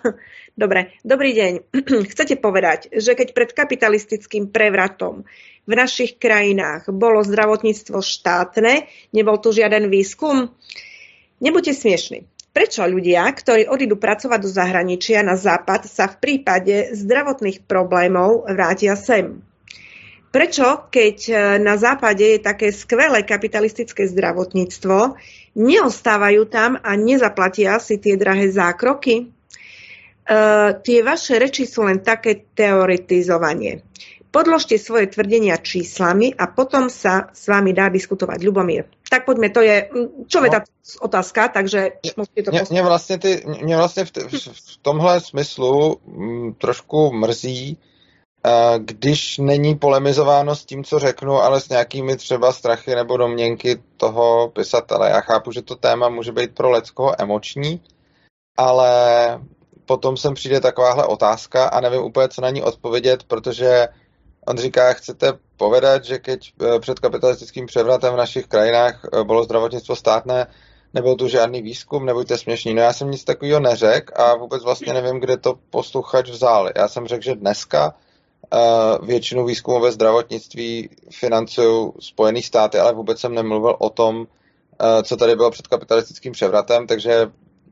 Dobre, dobrý deň. Chcete povedať, že keď pred kapitalistickým prevratom v našich krajinách bolo zdravotníctvo štátne, nebol tu žiaden výskum? Nebuďte smiešni. Prečo ľudia, ktorí odídu pracovať do zahraničia na západ, sa v prípade zdravotných problémov vrátia sem? Prečo, keď na západe je také skvelé kapitalistické zdravotníctvo, neostávajú tam a nezaplatia si tie drahé zákroky? E, tie vaše reči sú len také teoretizovanie. Podložte svoje tvrdenia číslami a potom sa s vami dá diskutovať. Ľubomír, tak poďme, to je člověta otázka, takže... Mě, mě vlastně, ty, mě vlastně v, t- v tomhle smyslu m, trošku mrzí, když není polemizováno s tím, co řeknu, ale s nějakými třeba strachy nebo domněnky toho pisatele. Já chápu, že to téma může být pro leckoho emoční, ale potom sem přijde takováhle otázka a nevím úplně, co na ní odpovědět, protože on říká, chcete povedat, že keď před kapitalistickým převratem v našich krajinách bylo zdravotnictvo státné, nebyl tu žádný výzkum, nebuďte směšní. No já jsem nic takového neřekl a vůbec vlastně nevím, kde to posluchač vzal. Já jsem řekl, že dneska většinu výzkumu ve zdravotnictví financují Spojené státy, ale vůbec jsem nemluvil o tom, co tady bylo před kapitalistickým převratem, takže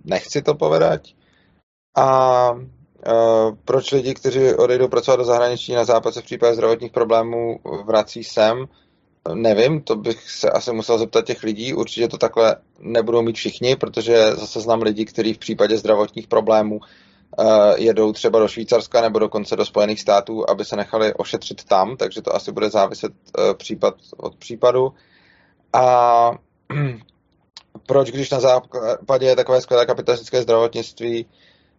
nechci to povedat. A proč lidi, kteří odejdou pracovat do zahraničí na západ, se v případě zdravotních problémů vrací sem, nevím, to bych se asi musel zeptat těch lidí. Určitě to takhle nebudou mít všichni, protože zase znám lidi, kteří v případě zdravotních problémů jedou třeba do Švýcarska nebo dokonce do Spojených států, aby se nechali ošetřit tam, takže to asi bude záviset případ od případu. A proč, když na západě je takové skvělé kapitalistické zdravotnictví?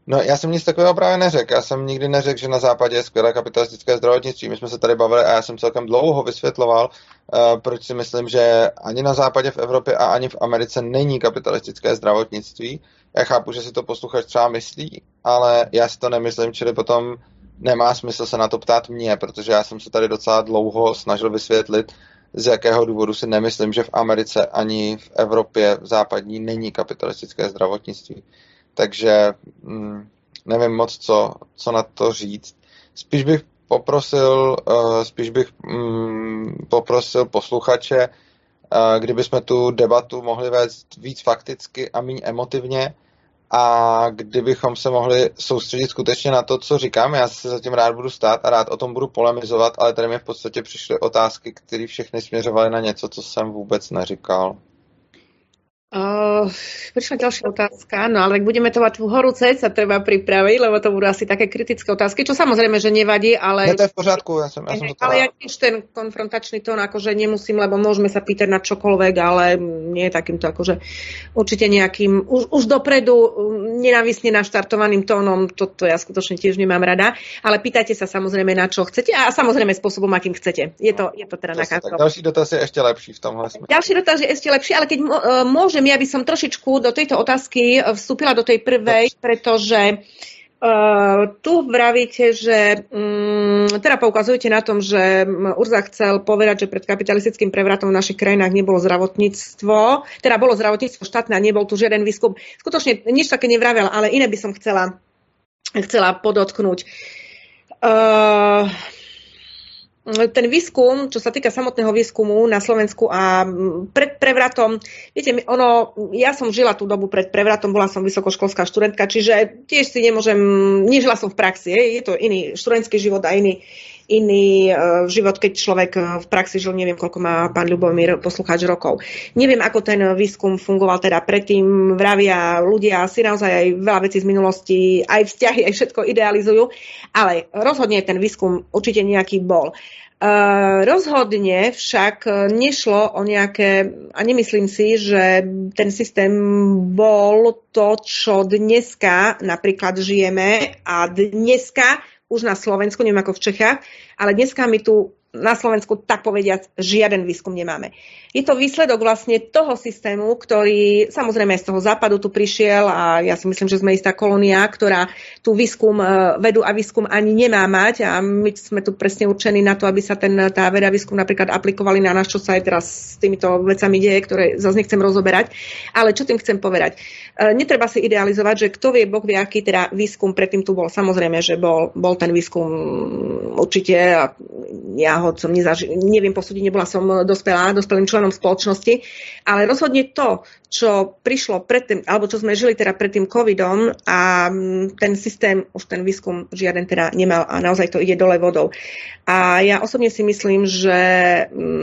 No, já jsem nic takového právě neřekl. Já jsem nikdy neřekl, že na západě je skvělé kapitalistické zdravotnictví. My jsme se tady bavili a já jsem celkem dlouho vysvětloval, proč si myslím, že ani na západě v Evropě a ani v Americe není kapitalistické zdravotnictví. Já chápu, že si to posluchač třeba myslí, ale já si to nemyslím, čili potom nemá smysl se na to ptát mě, protože já jsem se tady docela dlouho snažil vysvětlit, z jakého důvodu si nemyslím, že v Americe ani v Evropě v západní není kapitalistické zdravotnictví. Takže hm, nevím moc, co, co na to říct. Spíš bych poprosil, uh, spíš bych um, poprosil posluchače, uh, kdyby jsme tu debatu mohli vést víc fakticky a méně emotivně a kdybychom se mohli soustředit skutečně na to, co říkám. Já se zatím rád budu stát a rád o tom budu polemizovat, ale tady mi v podstatě přišly otázky, které všechny směřovaly na něco, co jsem vůbec neříkal. Uh, prišla ďalšia otázka, no ale ak budeme to mať v horúce, sa treba pripraviť, lebo to budú asi také kritické otázky, čo samozrejme, že nevadí, ale... Ja to je v pořádku, ja som, ja som to teda... Ale ja tiež ten konfrontačný tón, akože nemusím, lebo môžeme sa pýtať na čokoľvek, ale nie je takýmto, akože určite nejakým, už, už dopredu nenávisne naštartovaným tónom, toto ja skutočne tiež nemám rada, ale pýtajte sa samozrejme na čo chcete a samozrejme spôsobom, akým chcete. Je to, je to teda na každého. Ďalší dotaz je ešte lepší v tomhle smysle. Ďalší dotaz je ešte lepší, ale keď môže ja by som trošičku do tejto otázky vstúpila do tej prvej, pretože uh, tu vravíte, že um, teda poukazujete na tom, že Urza chcel povedať, že pred kapitalistickým prevratom v našich krajinách nebolo zdravotníctvo, teda bolo zdravotníctvo štátne a nebol tu žiaden výskum. Skutočne nič také nevravel, ale iné by som chcela, chcela podotknúť. Uh, Ten výskum, čo sa týka samotného výskumu na Slovensku a pred prevratom, viete, ono, ja som žila tú dobu pred prevratom, bola som vysokoškolská študentka, čiže tiež si nemôžem, nežila som v praxi, je to iný študentský život a iný, iný život, keď človek v praxi žil, neviem, koľko má pán Ľubomír poslucháč rokov. Neviem, ako ten výskum fungoval teda predtým, vravia ľudia si naozaj aj veľa vecí z minulosti, aj vzťahy, aj všetko idealizujú, ale rozhodne ten výskum určite nejaký bol. Uh, rozhodne však nešlo o nejaké, a nemyslím si, že ten systém bol to, čo dneska napríklad žijeme a dneska už na Slovensku, neviem ako v Čechách, ale dneska my tu na Slovensku, tak povediac, žiaden výskum nemáme. Je to výsledok vlastne toho systému, ktorý samozrejme z toho západu tu prišiel a ja si myslím, že sme istá kolónia, ktorá tu výskum, vedu a výskum ani nemá mať a my sme tu presne určení na to, aby sa ten, tá veda a výskum napríklad aplikovali na nás, čo sa aj teraz s týmito vecami deje, ktoré zase nechcem rozoberať. Ale čo tým chcem povedať? Netreba si idealizovať, že kto vie, Boh vie, aký teda výskum predtým tu bol. Samozrejme, že bol, bol ten výskum určite, ja ho som nezaži- neviem posúdiť, nebola som dospelá, dospelým členom spoločnosti, ale rozhodne to, čo prišlo predtým, alebo čo sme žili teda pred tým covidom a ten systém, už ten výskum žiaden teda nemal a naozaj to ide dole vodou. A ja osobne si myslím, že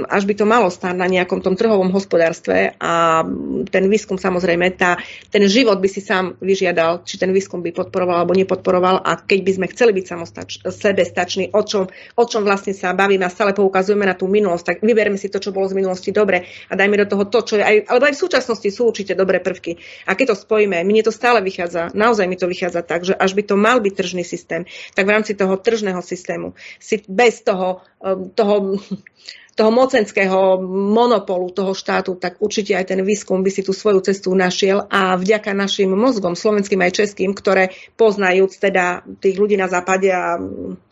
až by to malo stáť na nejakom tom trhovom hospodárstve a ten výskum samozrejme, tá, ten život by si sám vyžiadal, či ten výskum by podporoval alebo nepodporoval a keď by sme chceli byť samostač- sebestační, o čom, o čom vlastne sa bavíme a stále poukazujeme na tú minulosť, tak vyberme si to, čo bolo z minulosti dobre a dajme do toho to, čo je aj, alebo aj v súčasnosti sú určite dobré prvky. A keď to spojíme, mne to stále vychádza, naozaj mi to vychádza tak, že až by to mal byť tržný systém, tak v rámci toho tržného systému si bez toho, toho, toho mocenského monopolu toho štátu, tak určite aj ten výskum by si tú svoju cestu našiel a vďaka našim mozgom, slovenským aj českým, ktoré poznajúc teda tých ľudí na západe a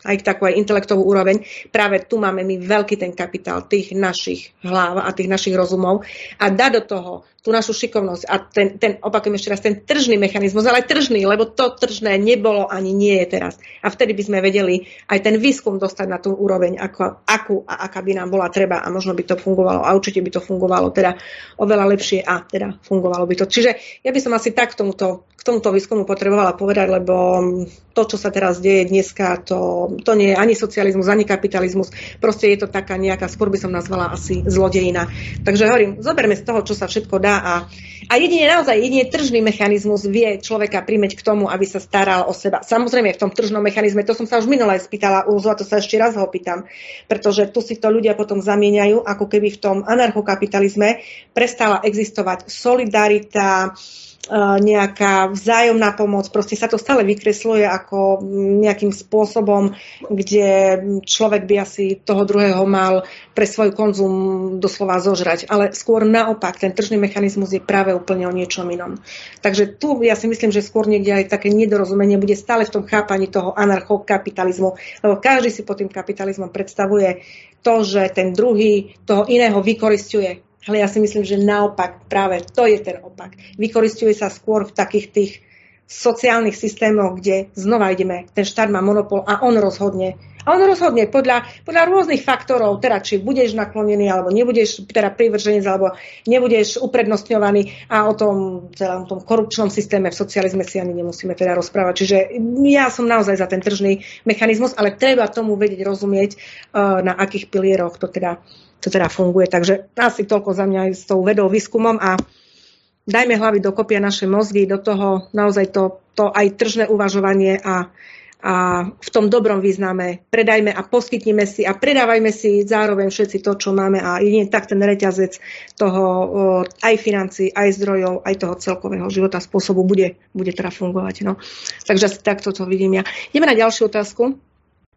aj takú aj intelektovú úroveň, práve tu máme my veľký ten kapitál tých našich hlav a tých našich rozumov a dá do toho tú našu šikovnosť a ten, ten opakujem ešte raz, ten tržný mechanizmus, ale aj tržný, lebo to tržné nebolo ani nie je teraz. A vtedy by sme vedeli aj ten výskum dostať na tú úroveň, ako, akú a aká by nám bola treba a možno by to fungovalo a určite by to fungovalo teda oveľa lepšie a teda fungovalo by to. Čiže ja by som asi tak k tomuto, k tomuto výskumu potrebovala povedať, lebo to, čo sa teraz deje dneska, to, to nie je ani socializmus, ani kapitalizmus, proste je to taká nejaká, skôr by som nazvala asi zlodejina. Takže hovorím, zoberme z toho, čo sa všetko dá. A, a jedine naozaj, jedine tržný mechanizmus vie človeka primeť k tomu, aby sa staral o seba. Samozrejme v tom tržnom mechanizme, to som sa už minule spýtala Urzu, to sa ešte raz ho pýtam, pretože tu si to ľudia potom zamieňajú, ako keby v tom anarchokapitalizme prestala existovať solidarita, nejaká vzájomná pomoc, proste sa to stále vykresluje ako nejakým spôsobom, kde človek by asi toho druhého mal pre svoj konzum doslova zožrať, ale skôr naopak, ten tržný mechanizmus je práve úplne o niečom inom. Takže tu ja si myslím, že skôr niekde aj také nedorozumenie bude stále v tom chápaní toho anarchokapitalizmu, lebo každý si pod tým kapitalizmom predstavuje to, že ten druhý toho iného vykorisťuje. Ale ja si myslím, že naopak práve to je ten opak. Vykorisťuje sa skôr v takých tých sociálnych systémoch, kde znova ideme, ten štát má monopol a on rozhodne. A on rozhodne podľa, podľa rôznych faktorov, teda či budeš naklonený alebo nebudeš teda privrženec alebo nebudeš uprednostňovaný a o tom celom tom korupčnom systéme v socializme si ani nemusíme teda rozprávať. Čiže ja som naozaj za ten tržný mechanizmus, ale treba tomu vedieť rozumieť, na akých pilieroch to teda to teda funguje. Takže asi toľko za mňa aj s tou vedou, výskumom a dajme hlavy dokopy a naše mozgy do toho naozaj to, to aj tržné uvažovanie a, a v tom dobrom význame predajme a poskytnime si a predávajme si zároveň všetci to, čo máme a jedine tak ten reťazec toho aj financií, aj zdrojov, aj toho celkového života spôsobu bude, bude teda fungovať. No. Takže asi takto to vidím ja. Ideme na ďalšiu otázku.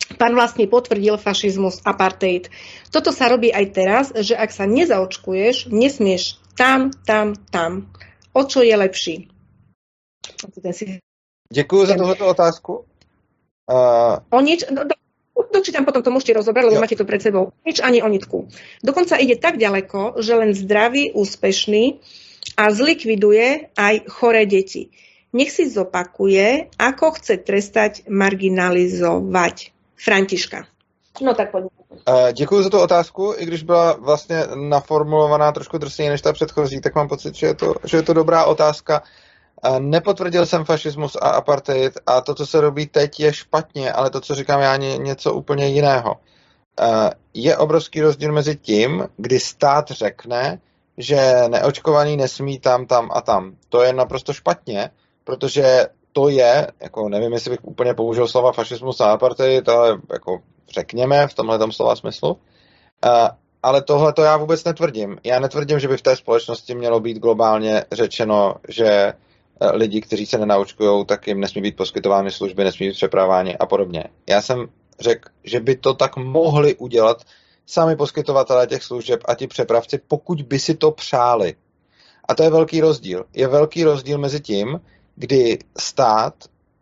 Pán vlastne potvrdil fašizmus, apartheid. Toto sa robí aj teraz, že ak sa nezaočkuješ, nesmieš tam, tam, tam. O čo je lepší? Děkuju za tohoto otázku. Uh... O nič, do, do, dočítam potom, to môžete rozobrať, lebo máte to pred sebou. Nič ani o nitku. Dokonca ide tak ďaleko, že len zdravý, úspešný a zlikviduje aj choré deti. Nech si zopakuje, ako chce trestať, marginalizovať. Františka. No tak pojďme. Děkuji za tu otázku, i když byla vlastně naformulovaná trošku drsněji než ta předchozí, tak mám pocit, že je to, že je to dobrá otázka. Nepotvrdil jsem fašismus a apartheid a to, co se robí teď, je špatně, ale to, co říkám já, je něco úplně jiného. Je obrovský rozdíl mezi tím, kdy stát řekne, že neočkovaný nesmí tam, tam a tam. To je naprosto špatně, protože to je, jako nevím, jestli bych úplně použil slova fašismus a apartheid, ale jako řekněme v tomhletom slova smyslu. Uh, ale tohle to já vůbec netvrdím. Já netvrdím, že by v té společnosti mělo být globálně řečeno, že uh, lidi, kteří se nenaočkují, tak jim nesmí být poskytovány služby, nesmí být přepraváni a podobně. Já jsem řekl, že by to tak mohli udělat sami poskytovatelé těch služeb a ti přepravci, pokud by si to přáli. A to je velký rozdíl. Je velký rozdíl mezi tím, kdy stát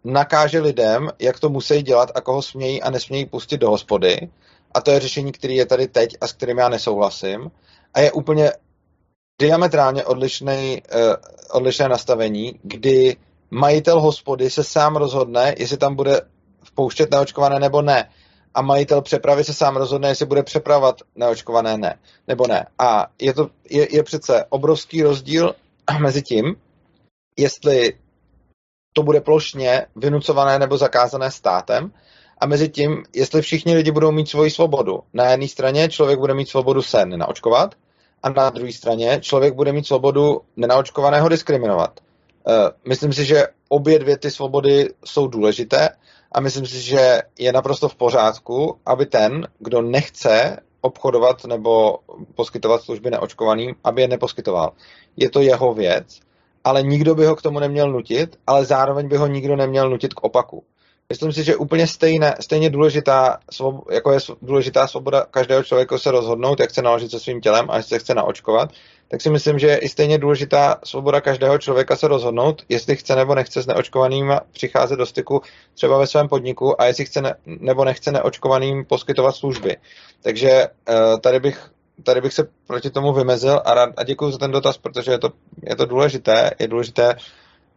nakáže lidem, jak to musí dělat a koho smějí a nesmějí pustit do hospody. A to je řešení, které je tady teď a s kterým já nesouhlasím. A je úplně diametrálně odlišný, uh, odlišné nastavení, kdy majitel hospody se sám rozhodne, jestli tam bude vpouštět neočkované nebo ne. A majitel přepravy se sám rozhodne, jestli bude přepravovat neočkované ne, nebo ne. A je, to, je, je přece obrovský rozdíl mezi tím, jestli to bude plošně vynucované nebo zakázané státem, a mezi tím, jestli všichni lidi budou mít svoji svobodu. Na jedné straně člověk bude mít svobodu se nenaočkovat a na druhé straně člověk bude mít svobodu nenaočkovaného diskriminovat. Myslím si, že obě dvě ty svobody jsou důležité a myslím si, že je naprosto v pořádku, aby ten, kdo nechce obchodovat nebo poskytovat služby neočkovaným, aby je neposkytoval. Je to jeho věc, ale nikdo by ho k tomu neměl nutit, ale zároveň by ho nikdo neměl nutit k opaku. Myslím si, že úplně stejné, stejně důležitá, jako je důležitá svoboda každého člověka se rozhodnout, jak chce naložit se svým tělem a jestli chce naočkovat, tak si myslím, že je i stejně důležitá svoboda každého člověka se rozhodnout, jestli chce nebo nechce s neočkovaným přicházet do styku třeba ve svém podniku a jestli chce ne, nebo nechce neočkovaným poskytovat služby. Takže tady bych, tady bych se proti tomu vymezil a, rád, a děkuji za ten dotaz, protože je to, je to důležité, je důležité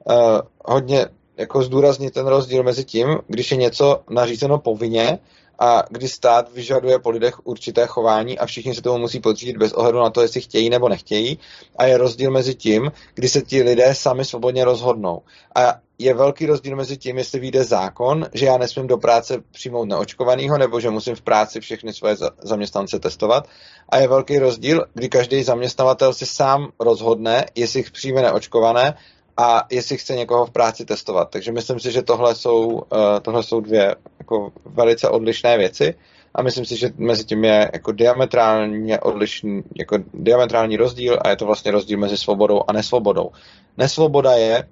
uh, hodně jako zdůraznit ten rozdíl mezi tím, když je něco nařízeno povinně a kdy stát vyžaduje po lidech určité chování a všichni se tomu musí podřídit bez ohledu na to, jestli chtějí nebo nechtějí. A je rozdíl mezi tím, kdy se ti lidé sami svobodně rozhodnou. A je velký rozdíl mezi tím, jestli vyjde zákon, že já nesmím do práce přijmout neočkovanýho nebo že musím v práci všechny svoje zaměstnance testovat. A je velký rozdíl, kdy každý zaměstnavatel si sám rozhodne, jestli přijme neočkované a jestli chce někoho v práci testovat. Takže myslím si, že tohle jsou, tohle jsou dvě jako velice odlišné věci a myslím si, že mezi tím je jako diametrálně odlišný, jako diametrální rozdíl a je to vlastně rozdíl mezi svobodou a nesvobodou. Nesvoboda je,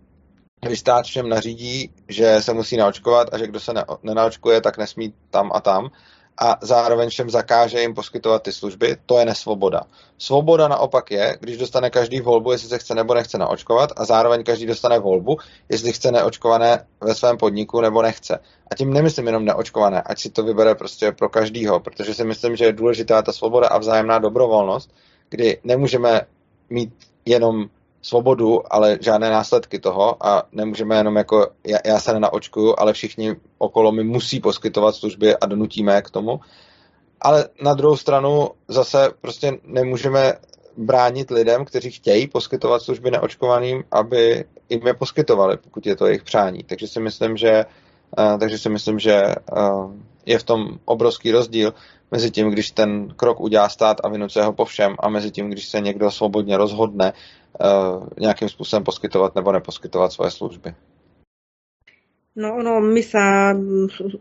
když stát všem nařídí, že se musí naočkovat a že kdo se ne, nenaočkuje, tak nesmí tam a tam a zároveň všem zakáže jim poskytovat ty služby, to je nesvoboda. Svoboda naopak je, když dostane každý volbu, jestli se chce nebo nechce naočkovat a zároveň každý dostane volbu, jestli chce neočkované ve svém podniku nebo nechce. A tím nemyslím jenom neočkované, ať si to vybere prostě pro každýho, protože si myslím, že je důležitá ta svoboda a vzájemná dobrovolnost, kdy nemůžeme mít jenom svobodu, ale žádné následky toho a nemůžeme jenom jako já, já se nenaočkuju, ale všichni okolo mi musí poskytovat služby a donutíme je k tomu. Ale na druhou stranu zase prostě nemůžeme bránit lidem, kteří chtějí poskytovat služby neočkovaným, aby jim je poskytovali, pokud je to jejich přání. Takže si myslím, že, takže si myslím, že je v tom obrovský rozdíl mezi tím, když ten krok udělá stát a vynucuje ho po všem a mezi tím, když se někdo svobodně rozhodne uh, nějakým způsobem poskytovat nebo neposkytovat svoje služby. No ono, my sa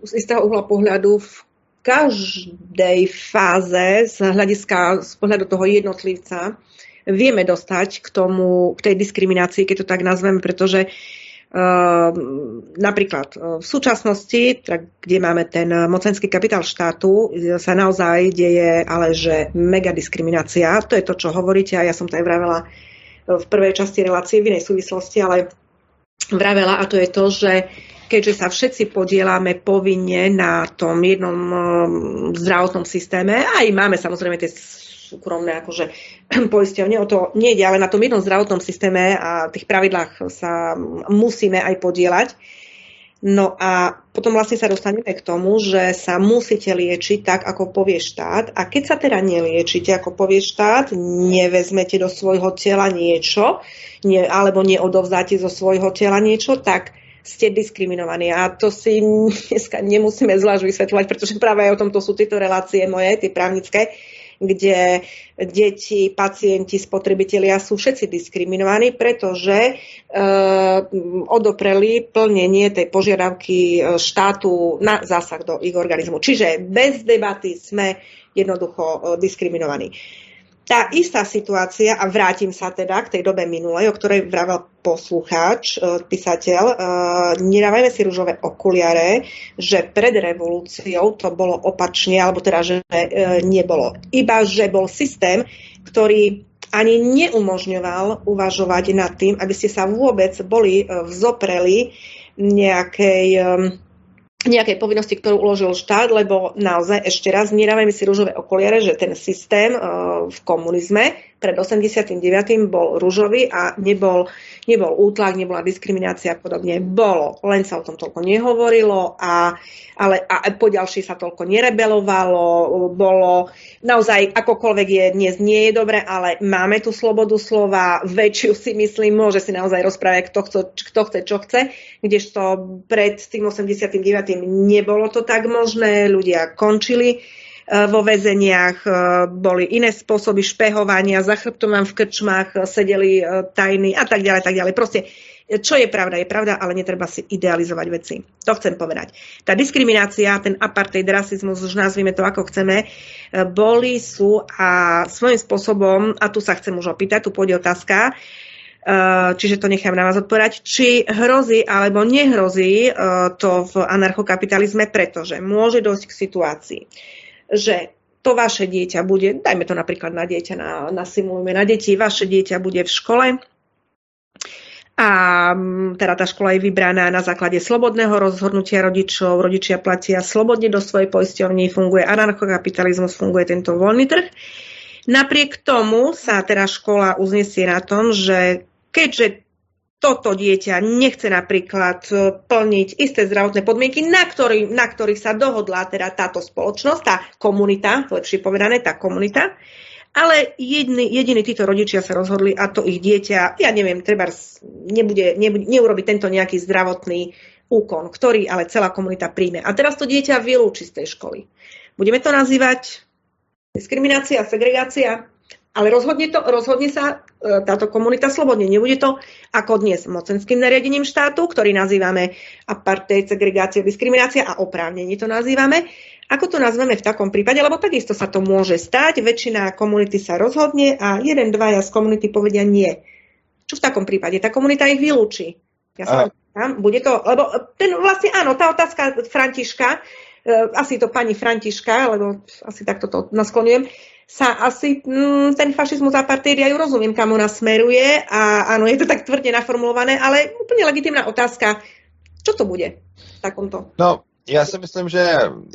z istého uhla pohľadu v každej fáze z hľadiska, z pohľadu toho jednotlivca vieme dostať k tomu, k tej diskriminácii, keď to tak nazveme, pretože Uh, napríklad uh, v súčasnosti, tak, kde máme ten mocenský kapitál štátu, sa naozaj deje ale že mega diskriminácia. To je to, čo hovoríte a ja som to aj vravela v prvej časti relácie v inej súvislosti, ale vravela a to je to, že keďže sa všetci podielame povinne na tom jednom uh, zdravotnom systéme, aj máme samozrejme tie súkromné akože poisťovne, o to nejde, ale na tom jednom zdravotnom systéme a tých pravidlách sa musíme aj podieľať. No a potom vlastne sa dostaneme k tomu, že sa musíte liečiť tak, ako povie štát. A keď sa teda neliečite, ako povie štát, nevezmete do svojho tela niečo, ne, alebo neodovzdáte zo svojho tela niečo, tak ste diskriminovaní. A to si dneska nemusíme zvlášť vysvetľovať, pretože práve aj o tomto sú tieto relácie moje, tie právnické, kde deti, pacienti, spotrebitelia sú všetci diskriminovaní, pretože e, odopreli plnenie tej požiadavky štátu na zásah do ich organizmu. Čiže bez debaty sme jednoducho diskriminovaní. tá istá situácia, a vrátim sa teda k tej dobe minulej, o ktorej vravel poslucháč, písateľ, nedávajme si ružové okuliare, že pred revolúciou to bolo opačne, alebo teda, že nebolo. Iba, že bol systém, ktorý ani neumožňoval uvažovať nad tým, aby ste sa vôbec boli vzopreli nejakej... nejakej povinnosti, ktorú uložil štát, lebo naozaj ešte raz nedávajme si ružové okuliare, že ten systém v komunizme pred osemdesiatym deviatym bol ružový a nebol, nebol útlak, nebola diskriminácia a podobne. Bolo, len sa o tom toľko nehovorilo a, ale, a po ďalší sa toľko nerebelovalo, bolo naozaj akokoľvek je dnes nie je dobre, ale máme tu slobodu slova, väčšiu si myslím, môže si naozaj rozprávať kto chce, kto chce, čo chce, kdežto pred tým osemdesiatym deviatym nebolo to tak možné, ľudia končili vo väzeniach, boli iné spôsoby špehovania, za chrbtom vám v krčmách sedeli tajní a tak ďalej, tak ďalej. Proste, čo je pravda, je pravda, ale netreba si idealizovať veci. To chcem povedať. Tá diskriminácia, ten apartheid, rasizmus, už nazvime to ako chceme, boli, sú a svojím spôsobom, a tu sa chcem už opýtať, tu pôjde otázka, čiže to nechám na vás odpovedať, či hrozí alebo nehrozí to v anarchokapitalizme, pretože môže dosť k situácii, že to vaše dieťa bude, dajme to napríklad na dieťa, na, nasimulujme na deti, vaše dieťa bude v škole a teda tá škola je vybraná na základe slobodného rozhodnutia rodičov, rodičia platia slobodne do svojej poisťovni, funguje anarchokapitalizmus, funguje tento voľný trh. Napriek tomu sa teda škola uznesie na tom, že keďže toto dieťa nechce napríklad plniť isté zdravotné podmienky, na, ktorý, na ktorých sa dohodla teda táto spoločnosť, tá komunita, lepšie povedané, tá komunita, ale jedni, jediní títo rodičia sa rozhodli a to ich dieťa, ja neviem, treba nebude, nebude, neurobi tento nejaký zdravotný úkon, ktorý ale celá komunita príjme. A teraz to dieťa vylúči z tej školy. Budeme to nazývať diskriminácia, segregácia, ale rozhodne, to, rozhodne sa táto komunita slobodne. Nebude to ako dnes mocenským nariadením štátu, ktorý nazývame apartheid, segregácia, diskriminácia a oprávnenie to nazývame. Ako to nazveme v takom prípade, lebo takisto sa to môže stať, väčšina komunity sa rozhodne a jeden, dvaja z komunity povedia nie. Čo v takom prípade? Tá komunita ich vylúči. Ja sa tam, bude to, lebo ten vlastne áno, tá otázka Františka, asi to pani Františka, lebo asi takto to nasklonujem, sa asi ten fašizmus a apartheid, ja ju rozumiem, kam ona smeruje a áno, je to tak tvrdne naformulované, ale úplně legitimná otázka, čo to bude v takomto? No, já si myslím, že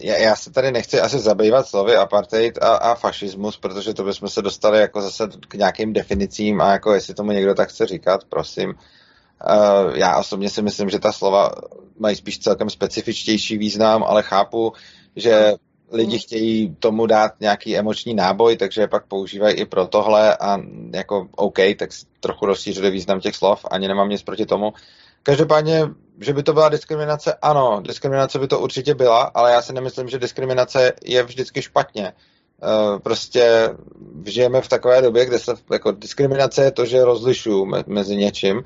já, já se tady nechci asi zabývat slovy apartheid a, a fašismus, protože to bychom se dostali jako zase k nějakým definicím a jako jestli tomu někdo tak chce říkat, prosím. Uh, já osobně si myslím, že ta slova mají spíš celkem specifičtější význam, ale chápu, že lidi chtějí tomu dát nějaký emoční náboj, takže pak používají i pro tohle a jako OK, tak trochu rozšířili význam těch slov, ani nemám nic proti tomu. Každopádně, že by to byla diskriminace, ano, diskriminace by to určitě byla, ale já si nemyslím, že diskriminace je vždycky špatně. Prostě žijeme v takové době, kde se jako diskriminace je to, že rozlišuju mezi něčím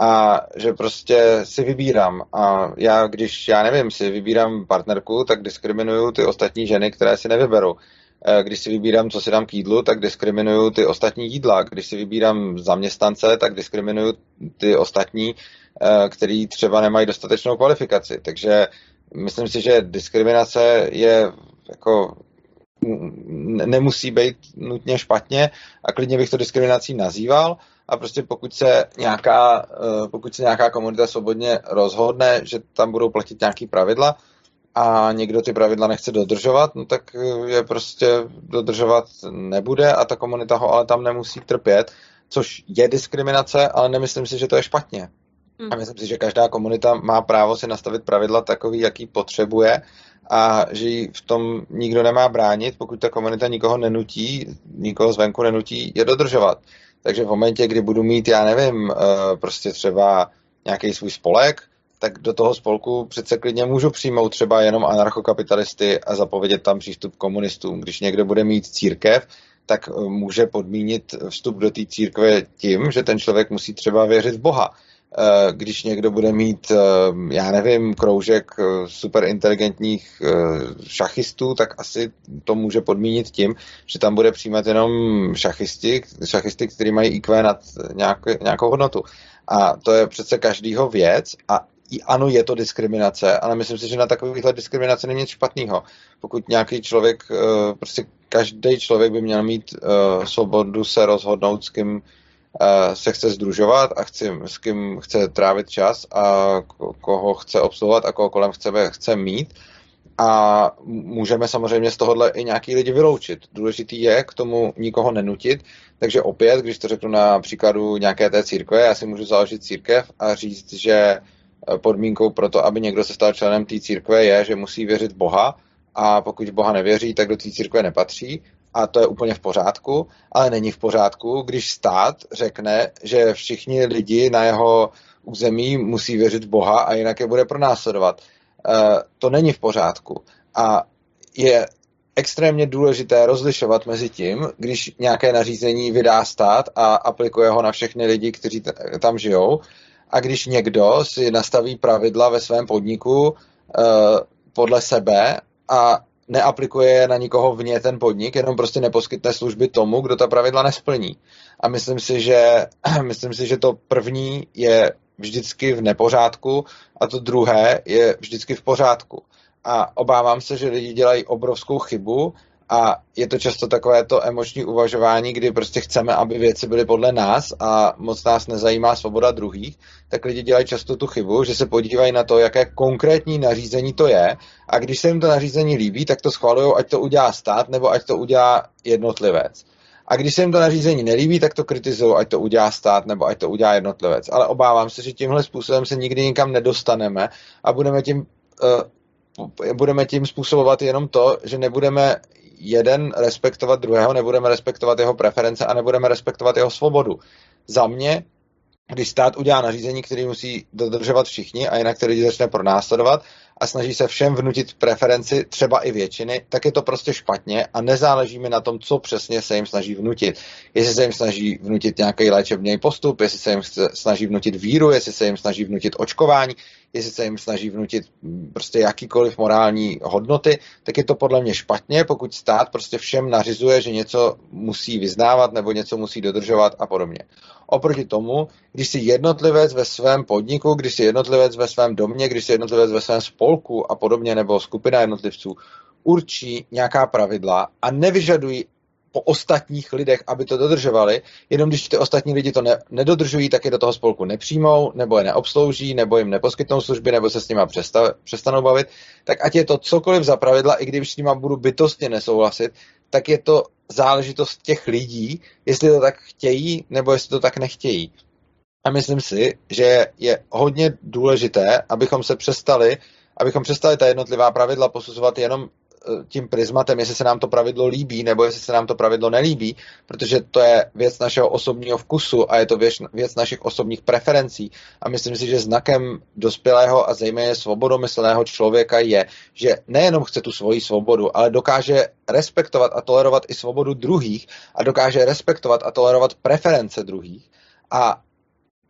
a že prostě si vybírám a já, když, já nevím, si vybírám partnerku, tak diskriminuju ty ostatní ženy, které si nevyberu. Když si vybírám, co si dám k jídlu, tak diskriminuju ty ostatní jídla. Když si vybírám zaměstnance, tak diskriminuju ty ostatní, který třeba nemají dostatečnou kvalifikaci. Takže myslím si, že diskriminace je jako... nemusí být nutně špatně a klidně bych to diskriminací nazýval a prostě pokud se nějaká, pokud se nějaká komunita svobodně rozhodne, že tam budou platit nějaký pravidla a někdo ty pravidla nechce dodržovat, no tak je prostě dodržovat nebude a ta komunita ho ale tam nemusí trpět, což je diskriminace, ale nemyslím si, že to je špatně. A myslím si, že každá komunita má právo si nastavit pravidla takový, jaký potřebuje a že ji v tom nikdo nemá bránit, pokud ta komunita nikoho nenutí, nikoho zvenku nenutí je dodržovat. Takže v momentě, kdy budu mít, já nevím, prostě třeba nějaký svůj spolek, tak do toho spolku přece klidně můžu přijmout třeba jenom anarchokapitalisty a zapovědět tam přístup komunistům. Když někdo bude mít církev, tak může podmínit vstup do té církve tím, že ten člověk musí třeba věřit v Boha. když někdo bude mít, já nevím, kroužek superinteligentních šachistů, tak asi to může podmínit tím, že tam bude přijímat jenom šachisti, šachisty, kteří mají I Q nad nějakou hodnotu. A to je přece každýho věc a ano, je to diskriminace, ale myslím si, že na takovýchhle diskriminace není nic špatného. Pokud nějaký člověk, prostě každý člověk by měl mít svobodu se rozhodnout, s kým se chce sdružovat a chci, s kým chce trávit čas a koho chce obsluhovat a koho kolem chce, chce mít. A můžeme samozřejmě z tohohle i nějaký lidi vyloučit. Důležitý je k tomu nikoho nenutit. Takže opět, když to řeknu na příkladu nějaké té církve, já si můžu založit církev a říct, že podmínkou pro to, aby někdo se stal členem té církve, je, že musí věřit Boha, a pokud Boha nevěří, tak do té církve nepatří. A to je úplně v pořádku, ale není v pořádku, když stát řekne, že všichni lidi na jeho území musí věřit Boha a jinak je bude pronásledovat. To není v pořádku. A je extrémně důležité rozlišovat mezi tím, když nějaké nařízení vydá stát a aplikuje ho na všechny lidi, kteří tam žijou, a když někdo si nastaví pravidla ve svém podniku podle sebe a neaplikuje na nikoho vně ten podnik, jenom prostě neposkytne služby tomu, kdo ta pravidla nesplní. A myslím si, že, myslím si, že to první je vždycky v nepořádku a to druhé je vždycky v pořádku. A obávám se, že lidi dělají obrovskou chybu a je to často takové to emoční uvažování, kdy prostě chceme, aby věci byly podle nás a moc nás nezajímá svoboda druhých, tak lidi dělají často tu chybu, že se podívají na to, jaké konkrétní nařízení to je a když se jim to nařízení líbí, tak to schvalují, ať to udělá stát nebo ať to udělá jednotlivec. A když se jim to nařízení nelíbí, tak to kritizují, ať to udělá stát nebo ať to udělá jednotlivec. Ale obávám se, že tímhle způsobem se nikdy nikam nedostaneme a budeme tím, uh, budeme tím způsobovat jenom to, že nebudeme jeden respektovat druhého, nebudeme respektovat jeho preference a nebudeme respektovat jeho svobodu. Za mě, když stát udělá nařízení, které musí dodržovat všichni a jinak ty lidi začne pronásledovat a snaží se všem vnutit preferenci třeba i většiny, tak je to prostě špatně a nezáleží mi na tom, co přesně se jim snaží vnutit. Jestli se jim snaží vnutit nějaký léčebný postup, jestli se jim snaží vnutit víru, jestli se jim snaží vnutit očkování, jestli se jim snaží vnutit prostě jakýkoliv morální hodnoty, tak je to podle mě špatně, pokud stát prostě všem nařizuje, že něco musí vyznávat nebo něco musí dodržovat a podobně. Oproti tomu, když si jednotlivec ve svém podniku, když si jednotlivec ve svém domě, když si jednotlivec ve svém spolku a podobně, nebo skupina jednotlivců určí nějaká pravidla a nevyžadují po ostatních lidech, aby to dodržovali, jenom když ty ostatní lidi to ne, nedodržují, tak je do toho spolku nepřijmou, nebo je neobslouží, nebo jim neposkytnou služby, nebo se s nima přesta, přestanou bavit, tak ať je to cokoliv za pravidla, i když s nima budu bytostně nesouhlasit, tak je to záležitost těch lidí, jestli to tak chtějí, nebo jestli to tak nechtějí. A myslím si, že je hodně důležité, abychom se přestali, abychom přestali ta jednotlivá pravidla posuzovat jenom tím prismatem, jestli se nám to pravidlo líbí nebo jestli se nám to pravidlo nelíbí, protože to je věc našeho osobního vkusu a je to věc, věc našich osobních preferencí. A myslím si, že znakem dospělého a zejména svobodomyslného člověka je, že nejenom chce tu svoji svobodu, ale dokáže respektovat a tolerovat i svobodu druhých a dokáže respektovat a tolerovat preference druhých. A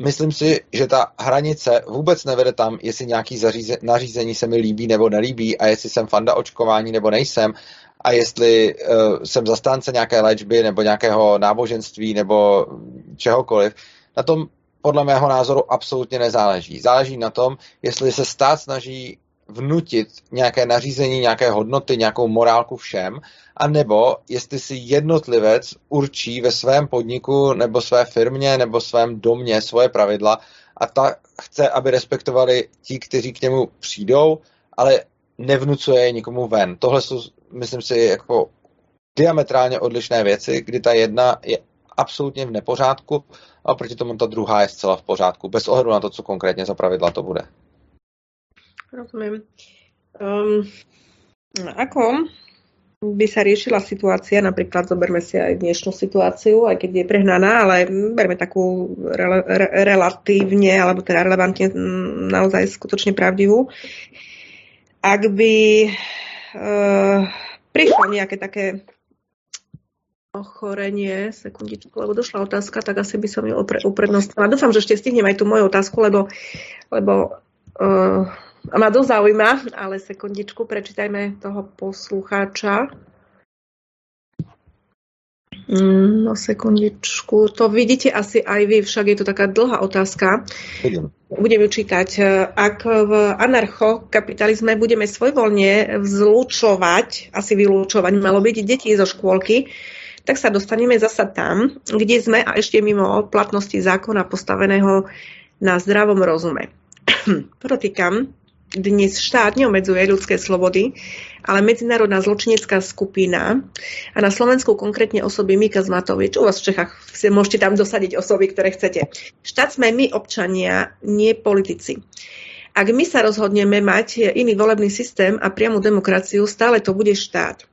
myslím si, že ta hranice vůbec nevede tam, jestli nějaký zaříze- nařízení se mi líbí nebo nelíbí a jestli jsem fanda očkování nebo nejsem a jestli uh, jsem zastánce nějaké léčby nebo nějakého náboženství nebo čehokoliv. Na tom podle mého názoru absolutně nezáleží. Záleží na tom, jestli se stát snaží vnutit nějaké nařízení, nějaké hodnoty, nějakou morálku všem, anebo jestli si jednotlivec určí ve svém podniku nebo své firmě nebo svém domě svoje pravidla a ta chce, aby respektovali ti, kteří k němu přijdou, ale nevnucuje je nikomu ven. Tohle jsou, myslím si, jako diametrálně odlišné věci, kdy ta jedna je absolutně v nepořádku a proti tomu ta druhá je zcela v pořádku, bez ohledu na to, co konkrétně za pravidla to bude. Rozumiem. Um, ako by sa riešila situácia, napríklad zoberme si aj dnešnú situáciu, aj keď je prehnaná, ale berme takú rele, re, relatívne, alebo teda relevantne naozaj skutočne pravdivú. Ak by uh, prišlo nejaké také ochorenie, sekundičku, lebo došla otázka, tak asi by som ju uprednostila. Dúfam, že ešte stihnem aj tú moju otázku, lebo, lebo uh, ma dosť zaujíma, ale sekundičku, prečítajme toho poslucháča. No sekundičku, to vidíte asi aj vy, však je to taká dlhá otázka. Budem ju čítať. Ak v anarchokapitalizme budeme svojvoľne vzlúčovať, asi vylúčovať, malo byť deti zo škôlky, tak sa dostaneme zasa tam, kde sme a ešte mimo platnosti zákona postaveného na zdravom rozume. Protýkam, dnes štát neomedzuje ľudské slobody, ale medzinárodná zločinecká skupina a na Slovensku konkrétne osoby Mika Zmatovič, u vás v Čechách môžete tam dosadiť osoby, ktoré chcete. Štát sme my občania, nie politici. Ak my sa rozhodneme mať iný volebný systém a priamu demokraciu, stále to bude štát.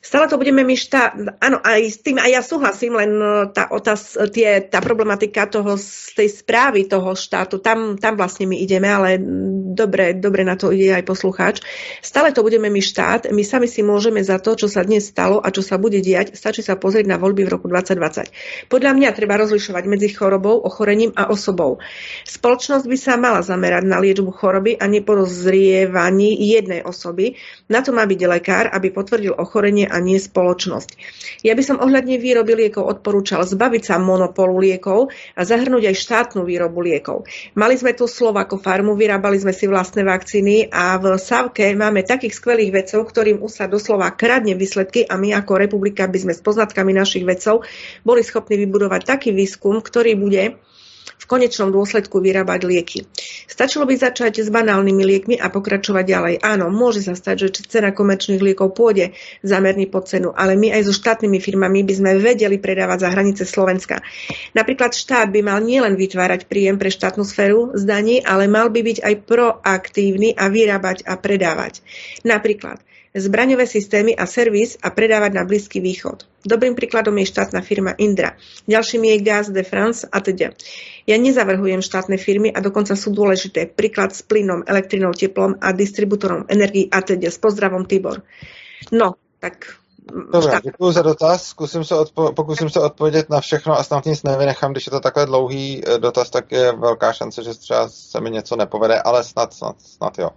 Stále to budeme my štát, áno, aj s tým aj ja súhlasím, len tá, otáz, tie, tá problematika toho, z tej správy toho štátu, tam, tam vlastne my ideme, ale dobre, dobre na to ide aj poslucháč. Stále to budeme my štát, my sami si môžeme za to, čo sa dnes stalo a čo sa bude diať, stačí sa pozrieť na voľby v roku dvadsať dvadsať. Podľa mňa treba rozlišovať medzi chorobou, ochorením a osobou. Spoločnosť by sa mala zamerať na liečbu choroby a nepodozrievaní jednej osoby. Na to má byť lekár, aby potvrdil ochorenie a nie spoločnosť. Ja by som ohľadne výroby liekov odporúčal zbaviť sa monopolu liekov a zahrnúť aj štátnu výrobu liekov. Mali sme tu Slovako farmu, vyrábali sme si vlastné vakcíny a v Savke máme takých skvelých vedcov, ktorým ú es á doslova kradne výsledky a my ako republika by sme s poznatkami našich vedcov boli schopní vybudovať taký výskum, ktorý bude v konečnom dôsledku vyrábať lieky. Stačilo by začať s banálnymi liekmi a pokračovať ďalej. Áno, môže sa stať, že cena komerčných liekov pôjde zámerný pod cenu, ale my aj so štátnymi firmami by sme vedeli predávať za hranice Slovenska. Napríklad štát by mal nielen vytvárať príjem pre štátnu sféru z daní, ale mal by byť aj proaktívny a vyrábať a predávať. Napríklad zbraňové systémy a servis a predávať na Blízky východ. Dobrým príkladom je štátna firma Indra. Ďalším je Gaz de France a teda. Ja nezavrhujem štátne firmy a dokonca sú dôležité. Príklad s plynom, elektrinou, teplom a distribútorom energií a teda. S pozdravom Tibor. No, tak... Dobrá, děkuji za dotaz. Zkusím se odpo- pokusím se odpovědět na všechno a snad nic nevynechám. Když je to takhle dlouhý dotaz, tak je velká šance, že třeba se mi něco nepovede, ale snad, snad, snad jo.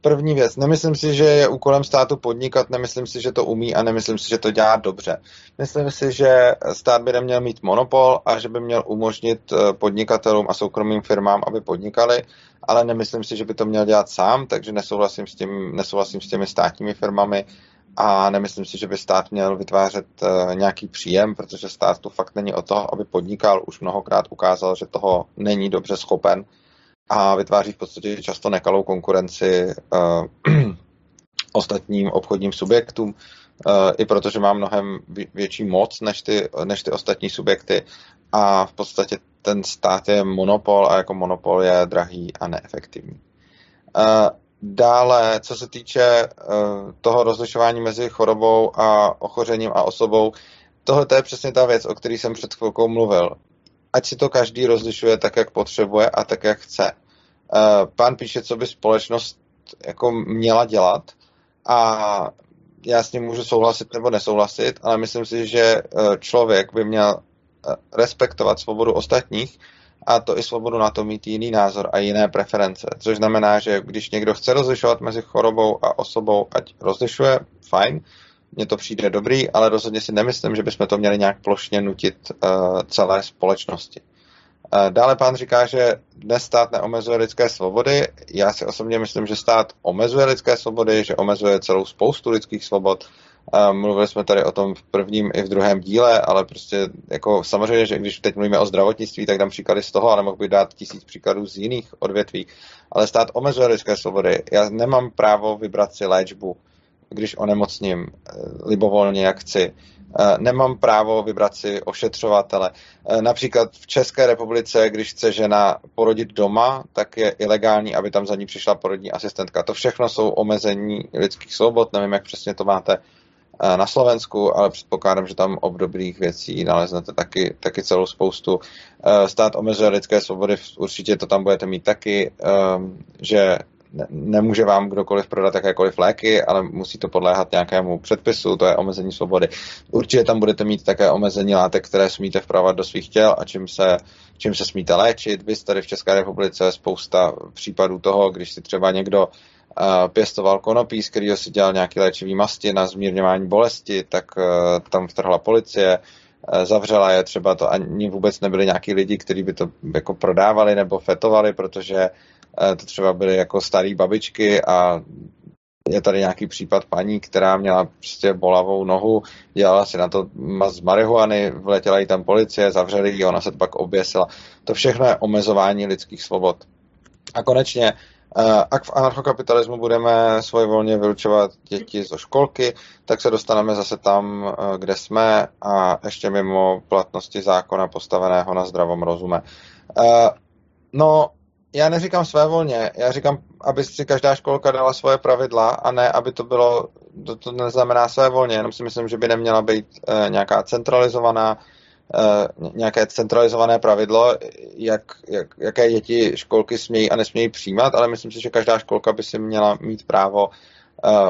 První věc, nemyslím si, že je úkolem státu podnikat, nemyslím si, že to umí a nemyslím si, že to dělá dobře. Myslím si, že stát by neměl mít monopol a že by měl umožnit podnikatelům a soukromým firmám, aby podnikali, ale nemyslím si, že by to měl dělat sám, takže nesouhlasím s těmi, nesouhlasím s těmi státními firmami a nemyslím si, že by stát měl vytvářet nějaký příjem, protože stát tu fakt není o to, aby podnikal, už mnohokrát ukázal, že toho není dobře schopen. A vytváří v podstatě často nekalou konkurenci uh, ostatním obchodním subjektům, uh, i protože má mnohem větší moc než ty, než ty ostatní subjekty. A v podstatě ten stát je monopol a jako monopol je drahý a neefektivní. Uh, dále, co se týče uh, toho rozlišování mezi chorobou a ochořením a osobou, tohle je přesně ta věc, o které jsem před chvilkou mluvil. Ať si to každý rozlišuje tak, jak potřebuje a tak, jak chce. Pán píše, co by společnost jako měla dělat a já s ním můžu souhlasit nebo nesouhlasit, ale myslím si, že člověk by měl respektovat svobodu ostatních a to i svobodu na to mít jiný názor a jiné preference. Což znamená, že když někdo chce rozlišovat mezi chorobou a osobou, ať rozlišuje, fajn, mně to přijde dobrý, ale rozhodně si nemyslím, že bychom to měli nějak plošně nutit uh, celé společnosti. Uh, dále pán říká, že dnes stát neomezuje lidské svobody. Já si osobně myslím, že stát omezuje lidské svobody, že omezuje celou spoustu lidských svobod. Uh, mluvili jsme tady o tom v prvním i v druhém díle, ale prostě jako samozřejmě, že když teď mluvíme o zdravotnictví, tak dám příklady z toho, ale mohl bych dát tisíc příkladů z jiných odvětví. Ale stát omezuje lidské svobody. Já nemám právo vybrat si léčbu, když onemocním libovolně, jak chci. Nemám právo vybrat si ošetřovatele. Například v České republice, když chce žena porodit doma, tak je ilegální, aby tam za ní přišla porodní asistentka. To všechno jsou omezení lidských svobod. Nevím, jak přesně to máte na Slovensku, ale předpokládám, že tam obdobných věcí naleznete taky, taky celou spoustu. Stát omezuje lidské svobody, určitě to tam budete mít taky, že ne, nemůže vám kdokoliv prodat jakékoliv léky, ale musí to podléhat nějakému předpisu, to je omezení svobody. Určitě tam budete mít také omezení látek, které smíte vpravovat do svých těl a čím se, čím se smíte léčit. Vy tady v České republice je spousta případů toho, když si třeba někdo pěstoval konopí, z kterého si dělal nějaký léčivý masti na zmírňování bolesti, tak tam vtrhla policie, zavřela je třeba, to ani vůbec nebyli nějaký lidi, kteří by to jako prodávali nebo fetovali, protože to třeba byly jako starý babičky a je tady nějaký případ paní, která měla prostě bolavou nohu, dělala si na to mast z marihuany, vletěla jí tam policie, zavřeli ji, ona se pak oběsila. To všechno je omezování lidských svobod. A konečně ak v anarchokapitalismu budeme svévolně vylučovat děti ze školky, tak se dostaneme zase tam, kde jsme a ještě mimo platnosti zákona postaveného na zdravém rozume. No, já neříkám svévolně, já říkám, aby si každá školka dala svoje pravidla a ne, aby to bylo, to, to neznamená svévolně, jenom si myslím, že by neměla být nějaká centralizovaná, nějaké centralizované pravidlo, jak, jak, jaké děti školky smějí a nesmějí přijímat, ale myslím si, že každá školka by si měla mít právo uh,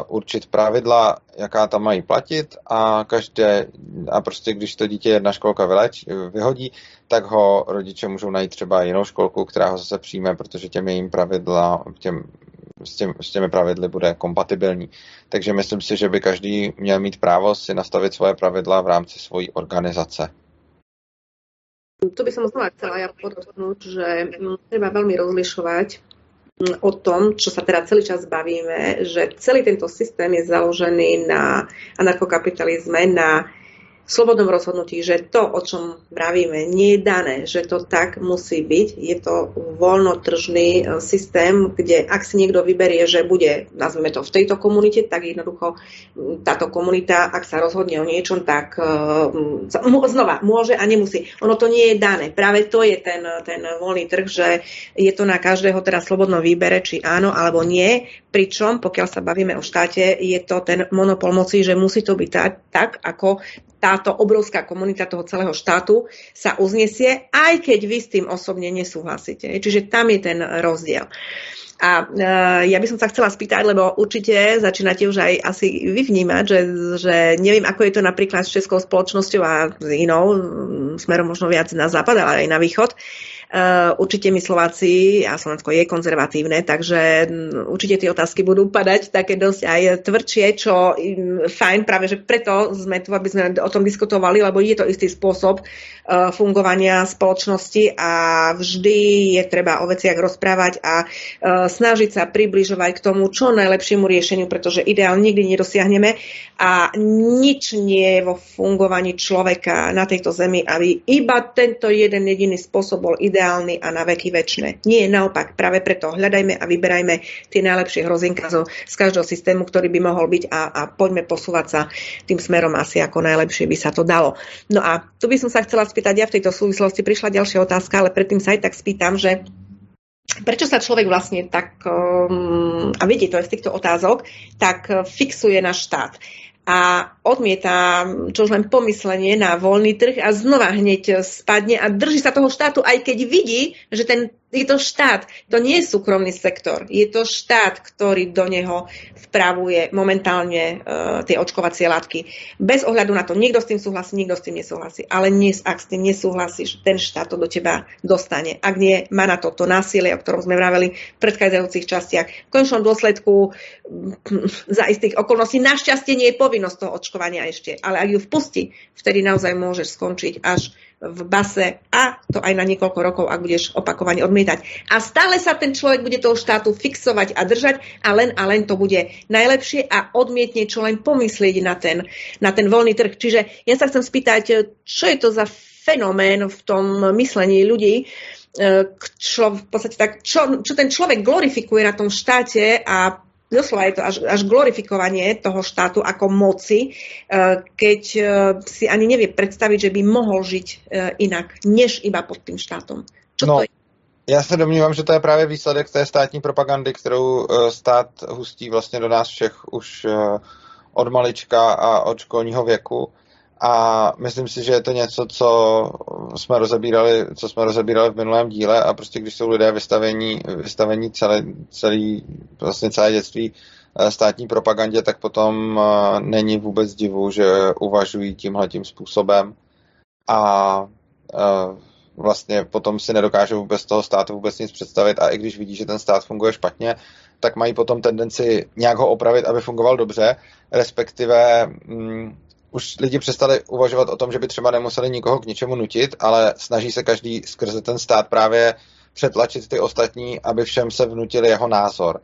určit pravidla, jaká tam mají platit a každé, a prostě když to dítě jedna školka vyleč, vyhodí, tak ho rodiče můžou najít třeba jinou školku, která ho zase přijme, protože těm jejím pravidla, těm, s, těm, s těmi pravidly bude kompatibilní. Takže myslím si, že by každý měl mít právo si nastavit svoje pravidla v rámci svojí organizace. Tu by som znova chcela ja podotknúť, že treba veľmi rozlišovať o tom, čo sa teda celý čas bavíme, že celý tento systém je založený na anarchokapitalizme, na slobodnom rozhodnutí, že to, o čom pravíme, nie je dané, že to tak musí byť. Je to voľnotržný systém, kde ak si niekto vyberie, že bude, nazveme to, v tejto komunite, tak jednoducho táto komunita, ak sa rozhodne o niečom, tak znova môže a nemusí. Ono to nie je dané. Práve to je ten, ten voľný trh, že je to na každého teda slobodnom výbere, či áno alebo nie. Pričom, pokiaľ sa bavíme o štáte, je to ten monopol moci, že musí to byť tak, ako táto obrovská komunita toho celého štátu sa uznesie, aj keď vy s tým osobne nesúhlasíte. Čiže tam je ten rozdiel. A ja by som sa chcela spýtať, lebo určite začínate už aj asi vy vnímať, že, že neviem, ako je to napríklad s českou spoločnosťou a s inou, smerom možno viac na západ, ale aj na východ. Určite my Slováci a Slovensko je konzervatívne, takže určite tie otázky budú padať také dosť aj tvrdšie, čo fajn, práve že preto sme tu, aby sme o tom diskutovali, lebo je to istý spôsob fungovania spoločnosti a vždy je treba o veciach rozprávať a snažiť sa približovať k tomu čo najlepšiemu riešeniu, pretože ideál nikdy nedosiahneme a nič nie je vo fungovaní človeka na tejto zemi, aby iba tento jeden jediný spôsob bol ideálny a na veky večné. Nie, naopak, práve preto hľadajme a vyberajme tie najlepšie hrozinka zo, z každého systému, ktorý by mohol byť a, a poďme posúvať sa tým smerom asi ako najlepšie by sa to dalo. No a tu by som sa chcela spýtať, ja v tejto súvislosti prišla ďalšia otázka, ale predtým sa aj tak spýtam, že prečo sa človek vlastne tak, a vidíte to aj z týchto otázok, tak fixuje na štát a odmieta čo už len pomyslenie na voľný trh a znova hneď spadne a drží sa toho štátu, aj keď vidí, že ten, je to štát, to nie je súkromný sektor, je to štát, ktorý do neho vpravuje momentálne uh, tie očkovacie látky. Bez ohľadu na to, niekto s tým súhlasí, niekto s tým nesúhlasí, ale nie, ak s tým nesúhlasíš, ten štát to do teba dostane. Ak nie, má na to to násilie, o ktorom sme vraveli v predchádzajúcich častiach. V končnom dôsledku za istých okolností našťastie nie je povinnosť toho očkovania ešte, ale ak ju vpustí, vtedy naozaj môžeš skončiť až v base a to aj na niekoľko rokov, ak budeš opakovane odmietať. A stále sa ten človek bude toho štátu fixovať a držať a len a len to bude najlepšie a odmietne čo len pomyslieť na ten, na ten voľný trh. Čiže ja sa chcem spýtať, čo je to za fenomén v tom myslení ľudí, čo, v podstate tak, čo, čo ten človek glorifikuje na tom štáte a doslova je to až, až glorifikovanie toho štátu ako moci, keď si ani nevie predstaviť, že by mohol žiť inak, než iba pod tým štátom. Čo no, to je? Já se domnívám, že to je právě výsledek té státní propagandy, kterou stát hustí vlastně do nás všech už od malička a od školního věku. A myslím si, že je to něco, co jsme rozebírali, co jsme rozebírali v minulém díle, a prostě když jsou lidé vystavení, vystavení celé, celý, vlastně celé dětství státní propagandě, tak potom není vůbec divu, že uvažují tímhletím způsobem a vlastně potom si nedokážou vůbec toho státu vůbec nic představit, a i když vidí, že ten stát funguje špatně, tak mají potom tendenci nějak ho opravit, aby fungoval dobře, respektive mm, už lidi přestali uvažovat o tom, že by třeba nemuseli nikoho k něčemu nutit, ale snaží se každý skrze ten stát právě přetlačit ty ostatní, aby všem se vnutil jeho názor.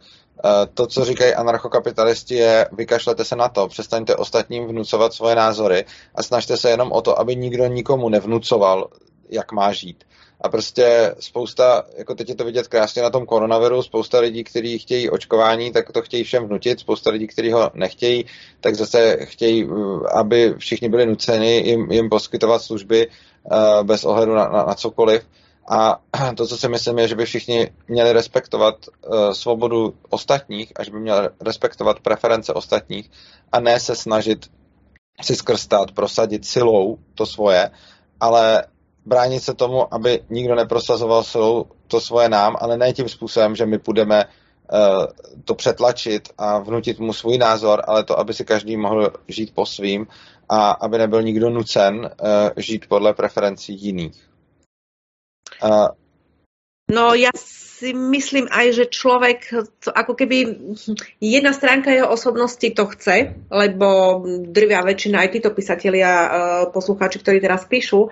To, co říkají anarchokapitalisti, je vykašlete se na to, přestaňte ostatním vnucovat svoje názory a snažte se jenom o to, aby nikdo nikomu nevnucoval, jak má žít. A prostě spousta, jako teď je to vidět krásně na tom koronaviru, spousta lidí, kteří chtějí očkování, tak to chtějí všem vnutit, spousta lidí, kteří ho nechtějí, tak zase chtějí, aby všichni byli nuceni jim, jim poskytovat služby bez ohledu na, na, na cokoliv. A to, co si myslím, je, že by všichni měli respektovat svobodu ostatních a že by měli respektovat preference ostatních a ne se snažit si skrz stát prosadit silou to svoje, ale bránit se tomu, aby nikdo neprosazoval silou to svoje nám, ale ne tím způsobem, že my půjdeme to přetlačit a vnutit mu svůj názor, ale to, aby si každý mohl žít po svým a aby nebyl nikdo nucen žít podle preferencí jiných. Uh. No ja si myslím aj, že človek, ako keby jedna stránka jeho osobnosti to chce, lebo drvia väčšina, aj títo písatelia, poslucháči, ktorí teraz píšu,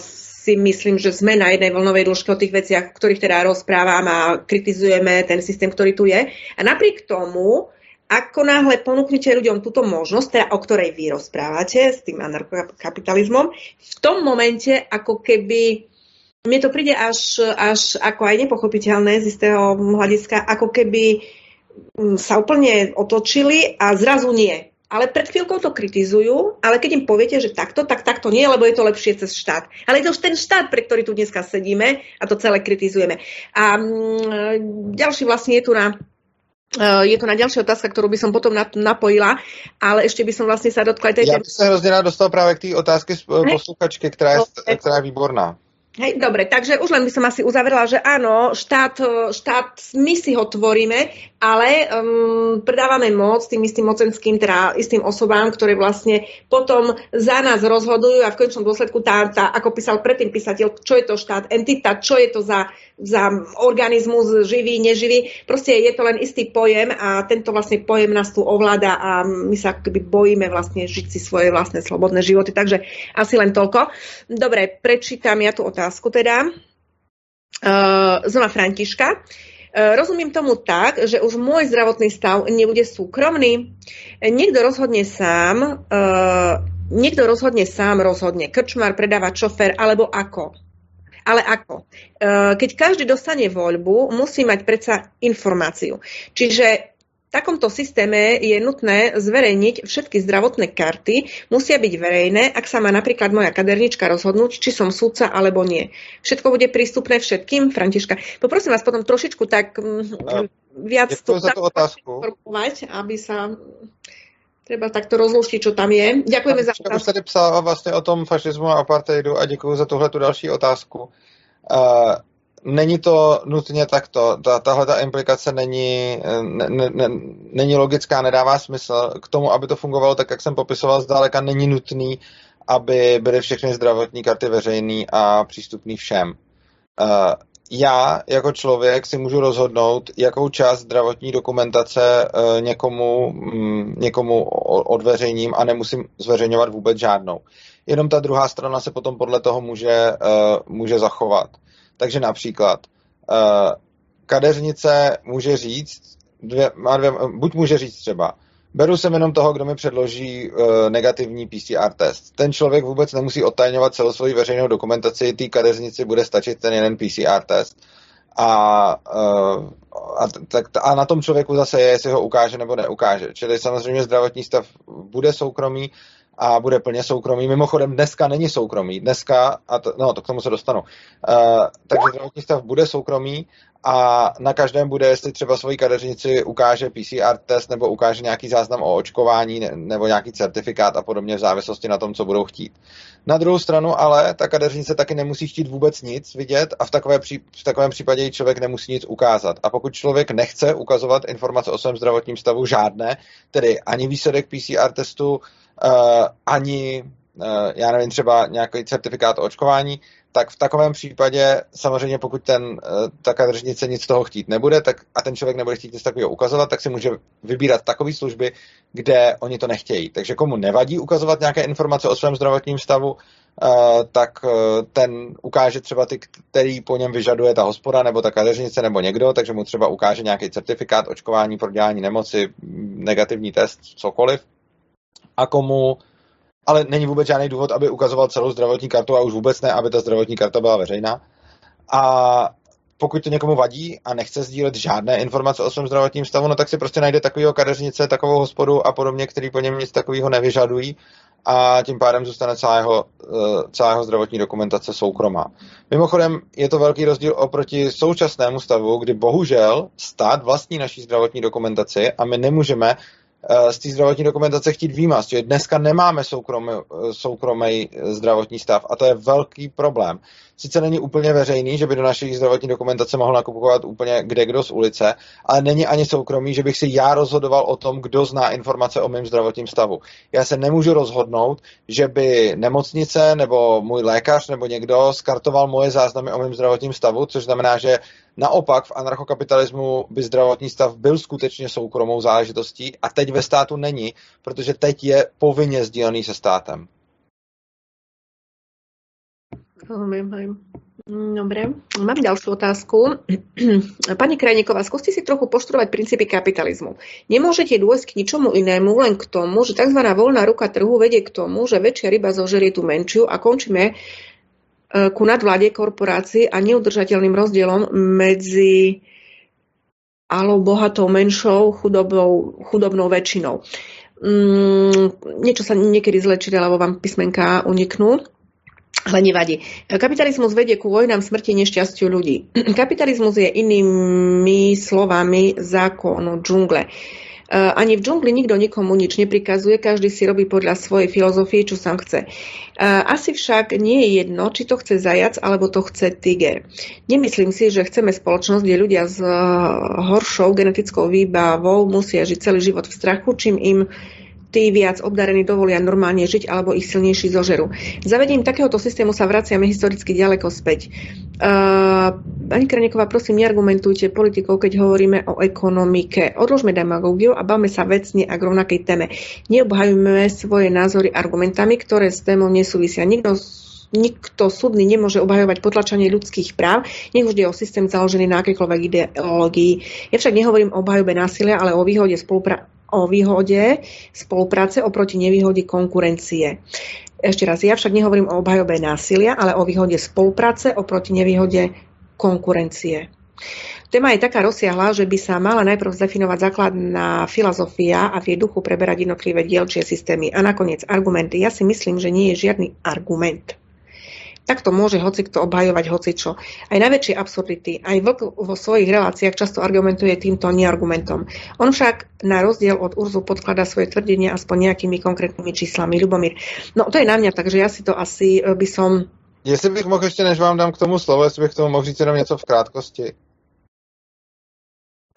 si myslím, že sme na jednej vlnovej dĺžke o tých veciach, o ktorých teda rozprávam a kritizujeme ten systém, ktorý tu je. A napriek tomu, ako náhle ponúknete ľuďom túto možnosť, teda o ktorej vy rozprávate s tým anarchokapitalizmom, v tom momente, ako keby, mne to príde až, až ako aj nepochopiteľné z istého hľadiska, ako keby sa úplne otočili a zrazu nie. Ale pred chvíľkou to kritizujú, ale keď im poviete, že takto, tak takto nie, lebo je to lepšie cez štát. Ale je to už ten štát, pre ktorý tu dneska sedíme a to celé kritizujeme. A ďalší vlastne je tu na... Je to na ďalšia otázka, ktorú by som potom napojila, ale ešte by som vlastne sa dotkla... Ja by som hrozne rád dostal práve k tej otázke posluchačky, ktorá je, ktorá je výborná. Hej, dobre, takže už len by som asi uzavrela, že áno, štát, štát my si ho tvoríme, ale um, predávame moc tým istým mocenským, teda istým osobám, ktoré vlastne potom za nás rozhodujú a v konečnom dôsledku tá, tá ako písal predtým písateľ, čo je to štát, entita, čo je to za... za organizmus živý, neživý. Proste je to len istý pojem a tento vlastne pojem nás tu ovláda a my sa akoby bojíme vlastne žiť si svoje vlastné slobodné životy. Takže asi len toľko. Dobre, prečítam ja tú otázku teda. Znova Františka. Rozumiem tomu tak, že už môj zdravotný stav nebude súkromný. Niekto rozhodne sám, niekto rozhodne sám rozhodne. Krčmár, predáva, šofér, alebo ako? Ale ako? Keď každý dostane voľbu, musí mať predsa informáciu. Čiže v takomto systéme je nutné zverejniť všetky zdravotné karty, musia byť verejné, ak sa má napríklad moja kadernička rozhodnúť, či som sudca alebo nie. Všetko bude prístupné všetkým, Františka. Poprosím vás potom trošičku tak viac tu informovať, aby sa... Třeba takto rozluštit, co tam je. Děkujeme za otázku. Už tady psala vlastně o tom fašismu a apartheidu a děkuji za tuhletu další otázku. Uh, není to nutně takto. Ta, tahleta implikace není, ne, ne, ne, není logická, nedává smysl. K tomu, aby to fungovalo tak, jak jsem popisoval, zdaleka není nutný, aby byly všechny zdravotní karty veřejný a přístupný všem. Uh, Já jako člověk si můžu rozhodnout, jakou část zdravotní dokumentace někomu, někomu odveřejním a nemusím zveřejňovat vůbec žádnou. Jenom ta druhá strana se potom podle toho může, může zachovat. Takže například kadeřnice může říct, dvě, má dvě, buď může říct třeba, beru sem jenom toho, kdo mi předloží e, negativní P C R test. Ten člověk vůbec nemusí odtajňovat celou svoji veřejnou dokumentaci, té kadeřnici bude stačit ten jeden P C R test. A, a, tak, a na tom člověku zase je, jestli ho ukáže nebo neukáže. Čili samozřejmě zdravotní stav bude soukromý a bude plně soukromý. Mimochodem dneska není soukromý. Dneska, a to, no to k tomu se dostanu. Uh, takže zdravotní stav bude soukromý a na každém bude, jestli třeba svoji kadeřnici ukáže P C R test nebo ukáže nějaký záznam o očkování nebo nějaký certifikát a podobně v závislosti na tom, co budou chtít. Na druhou stranu ale ta kadeřnice taky nemusí chtít vůbec nic vidět a v, takové pří, v takovém případě člověk nemusí nic ukázat. A pokud člověk nechce ukazovat informace o svém zdravotním stavu žádné, tedy ani výsledek P C R testu, Uh, ani, uh, já nevím, třeba nějaký certifikát o očkování, tak v takovém případě samozřejmě pokud ten, uh, ta kadeřnice nic z toho chtít nebude tak, a ten člověk nebude chtít nic takového ukazovat, tak si může vybírat takové služby, kde oni to nechtějí. Takže komu nevadí ukazovat nějaké informace o svém zdravotním stavu, uh, tak uh, ten ukáže třeba ty, který po něm vyžaduje ta hospoda nebo ta kadeřnice nebo někdo, takže mu třeba ukáže nějaký certifikát očkování, prodělání nemoci, negativní test, cokoliv. A komu, ale není vůbec žádný důvod, aby ukazoval celou zdravotní kartu a už vůbec ne, aby ta zdravotní karta byla veřejná. A pokud to někomu vadí a nechce sdílet žádné informace o svém zdravotním stavu, no tak si prostě najde takovýho kadeřnice, takovou hospodu a podobně, který po něm nic takového nevyžadují a tím pádem zůstane celá jeho, celá jeho zdravotní dokumentace soukromá. Mimochodem je to velký rozdíl oproti současnému stavu, kdy bohužel stát vlastní naší zdravotní dokumentaci a my nemůžeme z té zdravotní dokumentace chtít výmaz. Dneska nemáme soukromý, soukromý zdravotní stav a to je velký problém. Sice není úplně veřejný, že by do naší zdravotní dokumentace mohl nakupovat úplně kdekdo z ulice, ale není ani soukromý, že bych si já rozhodoval o tom, kdo zná informace o mém zdravotním stavu. Já se nemůžu rozhodnout, že by nemocnice nebo můj lékař nebo někdo skartoval moje záznamy o mém zdravotním stavu, což znamená, že naopak v anarchokapitalismu by zdravotní stav byl skutečně soukromou záležitostí a teď ve státu není, protože teď je povinně sdílený se státem. Dobre, mám ďalšiu otázku. Pani Krajníková, skúste si trochu poštudovať princípy kapitalizmu. Nemôžete dôjsť k ničomu inému, len k tomu, že tzv. Voľná ruka trhu vedie k tomu, že väčšia ryba zožerie tú menšiu a končíme ku nadvláde korporácií a neudržateľným rozdielom medzi alou bohatou menšou, chudobnou, chudobnou väčšinou. Mm, niečo sa niekedy zlečí, alebo vám písmenká uniknú, ale nevadí. Kapitalizmus vedie ku vojnám, smrti, nešťastiu ľudí. Kapitalizmus je inými slovami zákon džungle. Ani v džungli nikto nikomu nič neprikazuje, každý si robí podľa svojej filozofie, čo sám chce. Asi však nie je jedno, či to chce zajac, alebo to chce tiger. Nemyslím si, že chceme spoločnosť, kde ľudia s horšou genetickou výbavou musia žiť celý život v strachu, čím im tí viac obdarení dovolia normálne žiť alebo ich silnejší zožerú. Zavedením takéhoto systému sa vraciame historicky ďaleko späť. Uh, Pani Kraníková, prosím, neargumentujte politikou, keď hovoríme o ekonomike. Odložme demagógiu a bavme sa vecne a k rovnakej téme. Neobhajujme svoje názory argumentami, ktoré s témou nesúvisia. Nikto, nikto súdny nemôže obhajovať potlačanie ľudských práv, nech už je o systém založený na akékoľvek ideológii. Ja však nehovorím o obhajobe násilia, ale o výhode spolupráce o výhode spolupráce oproti nevýhode konkurencie. Ešte raz, ja však nehovorím o obhajobe násilia, ale o výhode spolupráce oproti nevýhode konkurencie. Téma je taká rozsiahla, že by sa mala najprv zadefinovať základná filozofia a v jej duchu preberať jednotlivé dielčie systémy. A nakoniec argumenty. Ja si myslím, že nie je žiadny argument. Takto môže hocikto obhajovať hocičo. Aj najväčšie absurdity, aj vlk vo svojich reláciách často argumentuje týmto neargumentom. On však na rozdiel od Urzu podkladá svoje tvrdenie aspoň nejakými konkrétnymi číslami. Ľubomír. No to je na mňa, takže ja si to asi by som... Jestli bych mohl ešte, než vám dám k tomu slovo, jestli bych k tomu mohl říct jenom něco v krátkosti.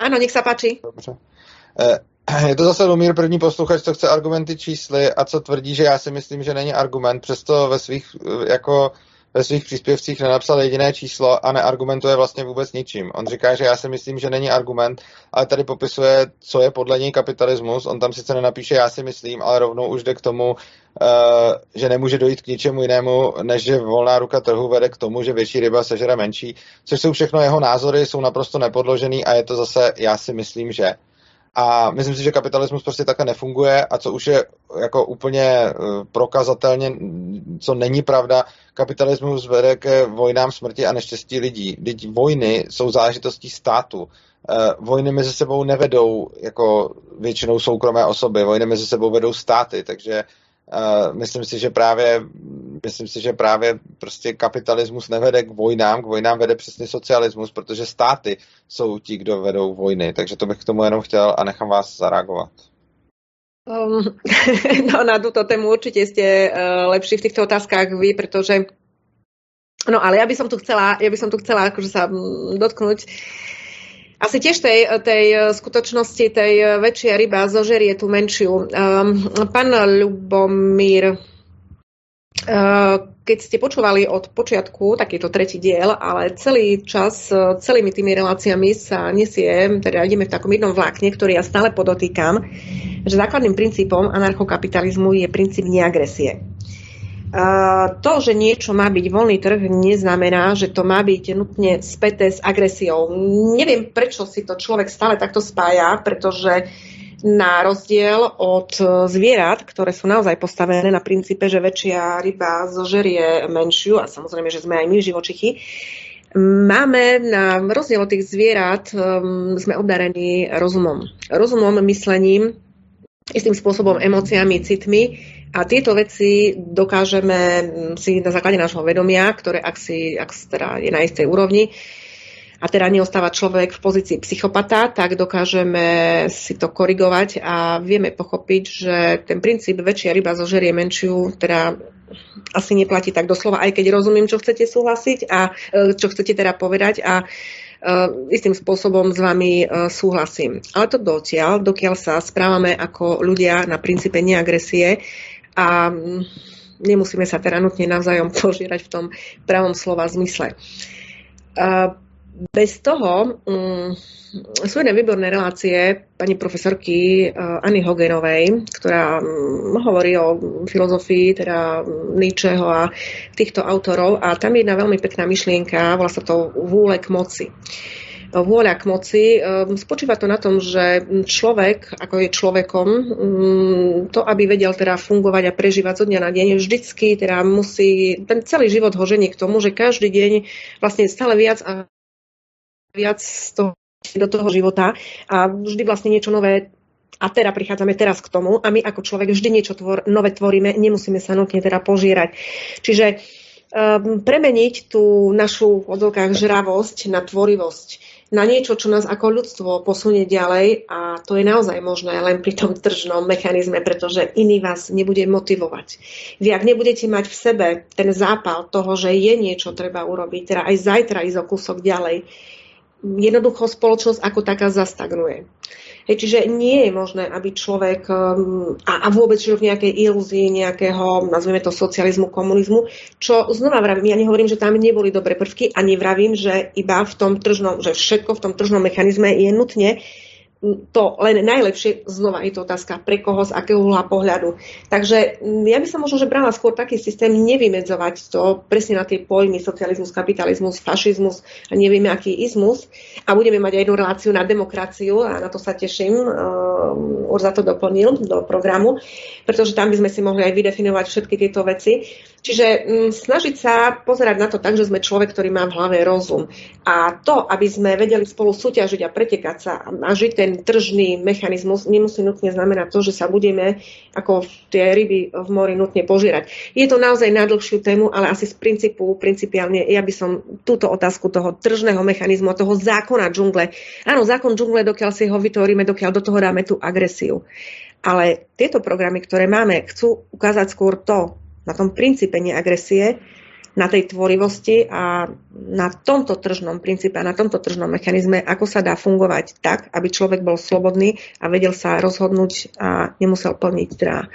Áno, nech sa páči. Dobře. Je to zase Lumír, první posluchač, co chce argumenty čísly a co tvrdí, že já si myslím, že není argument, přesto ve svých jako... ve svých příspěvcích nenapsal jediné číslo a neargumentuje vlastně vůbec ničím. On říká, že já si myslím, že není argument, ale tady popisuje, co je podle něj kapitalismus. On tam sice nenapíše já si myslím, ale rovnou už jde k tomu, že nemůže dojít k ničemu jinému, než že volná ruka trhu vede k tomu, že větší ryba sežere menší, což jsou všechno jeho názory, jsou naprosto nepodložený a je to zase já si myslím, že... A myslím si, že kapitalismus prostě takhle nefunguje a co už je jako úplně prokazatelně, co není pravda, kapitalismus vede k vojnám, smrti a neštěstí lidí. Teď vojny jsou záležitostí státu. Vojny mezi sebou nevedou jako většinou soukromé osoby, vojny mezi sebou vedou státy, takže Uh, myslím si, že právě myslím si, že právě prostě kapitalismus nevede k vojnám, k vojnám vede přesně socialismus, protože státy jsou ti, kdo vedou vojny, takže to bych k tomu jenom chtěl a nechám vás zareagovat. Um, no na túto tému určite ste uh, lepší v týchto otázkach vy, pretože no ale ja by som tu chcela, ja by som tu chcela akože sa dotknúť asi tiež tej, tej skutočnosti, tej väčšia ryba zožerie tú menšiu. Um, pán Ľubomír, uh, keď ste počúvali od počiatku, takýto tretí diel, ale celý čas, celými tými reláciami sa nesie, teda ideme v takom jednom vlákne, ktorý ja stále podotýkam, že základným princípom anarchokapitalizmu je princíp neagresie. Uh, to, že niečo má byť voľný trh, neznamená, že to má byť nutne späté s agresiou. Neviem, prečo si to človek stále takto spája, pretože na rozdiel od zvierat, ktoré sú naozaj postavené na princípe, že väčšia ryba zožerie menšiu, a samozrejme, že sme aj my živočichy, máme na rozdiel od tých zvierat, um, sme obdarení rozumom. Rozumom, myslením, istým spôsobom emóciami, citmi, a tieto veci dokážeme si na základe nášho vedomia, ktoré ak, si, ak teda je na istej úrovni a teda neostáva človek v pozícii psychopata, tak dokážeme si to korigovať a vieme pochopiť, že ten princíp väčšia ryba zožerie menšiu teda asi neplatí tak doslova, aj keď rozumiem, čo chcete súhlasiť a čo chcete teda povedať a Uh, istým spôsobom s vami uh, súhlasím. Ale to dotiaľ, dokiaľ sa správame ako ľudia na princípe neagresie a um, nemusíme sa teda nutne navzájom požírať v tom pravom slova zmysle. Uh, bez toho um, sú jedné výborné relácie pani profesorky uh, Ani Hoganovej, ktorá um, hovorí o filozofii teda Nietzscheho a týchto autorov, a tam je jedna veľmi pekná myšlienka, volá sa to vôľa k moci. Vôľa k moci, um, spočíva to na tom, že človek, ako je človekom, um, to, aby vedel teda fungovať a prežívať zo dňa na deň, vždycky teda musí, ten celý život ho žení k tomu, že každý deň vlastne stále viac a viac z toho do toho života a vždy vlastne niečo nové, a teda prichádzame teraz k tomu a my ako človek vždy niečo tvor, nové tvoríme, nemusíme sa nutne teda požírať. Čiže um, premeniť tú našu v odzvukách žravosť na tvorivosť, na niečo, čo nás ako ľudstvo posunie ďalej, a to je naozaj možné len pri tom tržnom mechanizme, pretože iný vás nebude motivovať. Vy ak nebudete mať v sebe ten zápal toho, že je niečo treba urobiť, teda aj zajtra ísť o kúsok ďalej, jednoducho spoločnosť ako taká zastagnuje. Hej, čiže nie je možné, aby človek a, a vôbec žil v nejakej ilúzii nejakého, nazvime to socializmu, komunizmu, čo znova vravím, ja nehovorím, že tam neboli dobré prvky a nevravím, že iba v tom tržnom, že všetko v tom tržnom mechanizme je nutne to len najlepšie. Znova je to otázka, pre koho, z akého uhla pohľadu. Takže ja by som možno, že brala skôr taký systém, nevymedzovať to presne na tie pojmy socializmus, kapitalizmus, fašizmus a nevieme aký izmus, a budeme mať aj jednu reláciu na demokraciu a na to sa teším. Urza to doplnil do programu, pretože tam by sme si mohli aj vydefinovať všetky tieto veci. Čiže snažiť sa pozerať na to tak, že sme človek, ktorý má v hlave rozum, a to, aby sme vedeli spolu súťažiť a pretekať sa a žiť ten tržný mechanizmus, nemusí nutne znamenať to, že sa budeme ako tie ryby v mori nutne požírať. Je to naozaj na dlhšiu tému, ale asi z princípu, principiálne ja by som túto otázku toho tržného mechanizmu, toho zákona džungle, áno, zákon džungle, dokiaľ si ho vytvoríme, dokiaľ do toho dáme tú agresiu. Ale tieto programy, ktoré máme, chcú ukázať skôr to, na tom princípe neagresie, na tej tvorivosti a na tomto tržnom princípe a na tomto tržnom mechanizme, ako sa dá fungovať tak, aby človek bol slobodný a vedel sa rozhodnúť a nemusel plniť, teda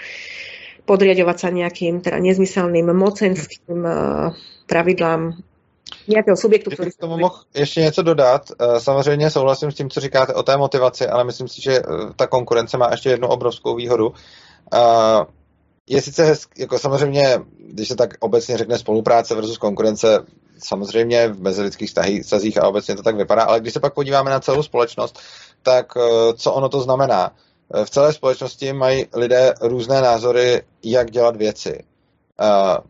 podriadovať sa nejakým teda nezmyselným mocenským pravidlám nějakého subjektu, který bych k tomu mohl ještě něco dodat. Samozřejmě souhlasím s tím, co říkáte o té motivaci, ale myslím si, že ta konkurence má ještě jednu obrovskou výhodu. Je sice hezky, jako samozřejmě, když se tak obecně řekne spolupráce versus konkurence, samozřejmě v mezilidských vztazích a obecně to tak vypadá, ale když se pak podíváme na celou společnost, tak co ono to znamená? V celé společnosti mají lidé různé názory, jak dělat věci.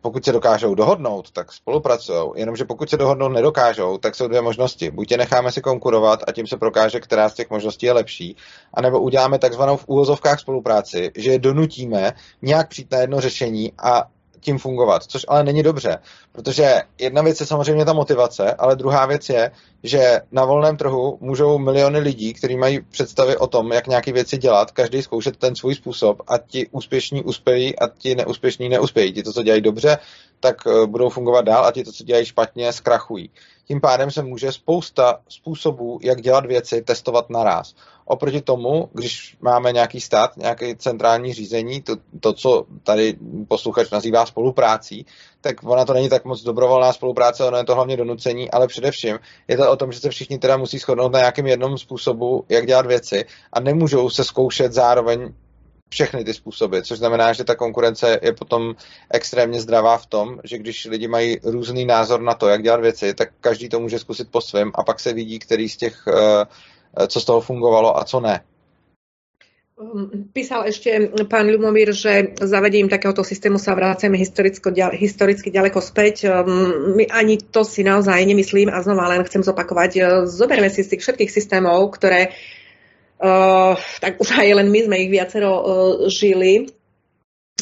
pokud se dokážou dohodnout, tak spolupracujou, jenomže pokud se dohodnout nedokážou, tak jsou dvě možnosti. Buď je necháme si konkurovat a tím se prokáže, která z těch možností je lepší, anebo uděláme takzvanou v úvozovkách spolupráci, že je donutíme nějak přijít na jedno řešení a tím fungovat, což ale není dobře, protože jedna věc je samozřejmě ta motivace, ale druhá věc je, že na volném trhu můžou miliony lidí, kteří mají představy o tom, jak nějaké věci dělat, každý zkoušet ten svůj způsob a ti úspěšní uspějí a ti neúspěšní neuspějí. Ti to, co dělají dobře, tak budou fungovat dál a ti to, co dělají špatně, zkrachují. Tím pádem se může spousta způsobů, jak dělat věci, testovat naraz. Oproti tomu, když máme nějaký stát, nějaké centrální řízení, to, to, co tady posluchač nazývá spoluprácí, tak ona to není tak moc dobrovolná spolupráce, ono je to hlavně donucení, ale především je to o tom, že se všichni teda musí shodnout na nějakém jednom způsobu, jak dělat věci a nemůžou se zkoušet zároveň všechny ty způsoby, což znamená, že ta konkurence je potom extrémně zdravá v tom, že když lidi mají různý názor na to, jak dělat věci, tak každý to může zkusit po svém a pak se vidí, který z těch, co z toho fungovalo a co ne. Písal ešte pán Ľubomír, že zavedením takéhoto systému sa vrácame historicky ďaleko späť. My ani to si naozaj nemyslím a znova len chcem zopakovať. Zoberme si z tých všetkých systémov, ktoré uh, tak už aj len my sme ich viacero uh, žili.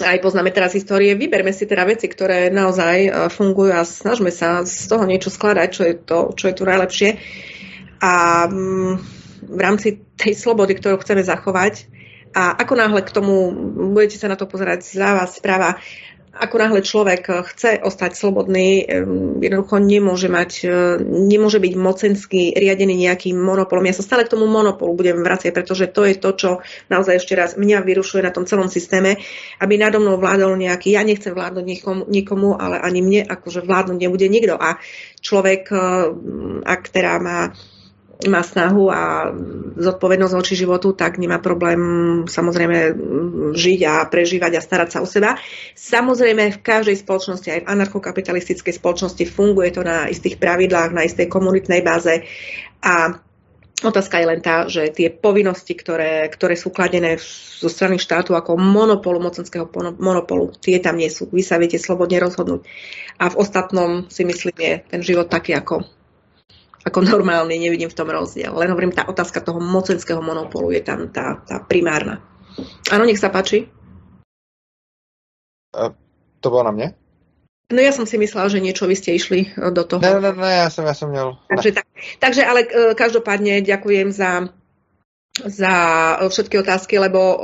Aj poznáme teraz histórie. Vyberme si teda veci, ktoré naozaj uh, fungujú a snažme sa z toho niečo skladať, čo je, to, čo je tu najlepšie. A um, v rámci tej slobody, ktorú chceme zachovať, a ako náhle k tomu, budete sa na to pozerať zľava, správa, ako náhle človek chce ostať slobodný, jednoducho nemôže mať, nemôže byť mocenský, riadený nejakým monopolom. Ja sa stále k tomu monopolu budem vraciať, pretože to je to, čo naozaj ešte raz mňa vyrušuje na tom celom systéme, aby nado mnou vládol nejaký, ja nechcem vládnuť nikomu, nikomu, ale ani mne akože vládnuť nebude nikto. A človek, ak teda má má snahu a zodpovednosť voči životu, tak nemá problém samozrejme žiť a prežívať a starať sa o seba. Samozrejme v každej spoločnosti, aj v anarchokapitalistickej spoločnosti funguje to na istých pravidlách, na istej komunitnej báze a otázka je len tá, že tie povinnosti, ktoré, ktoré sú kladené zo strany štátu ako monopolu, mocenského monopolu, tie tam nie sú. Vy sa viete slobodne rozhodnúť. A v ostatnom si myslím je ten život taký ako ako normálne, nevidím v tom rozdiel. Len hovorím, tá otázka toho mocenského monopolu je tam tá, tá primárna. Áno, nech sa páči. A to bolo na mne? No ja som si myslela, že niečo vy ste išli do toho. Ne, ne, ne, ja som, ja som měl. Takže, tak, takže ale každopádne ďakujem za, za všetky otázky, lebo o,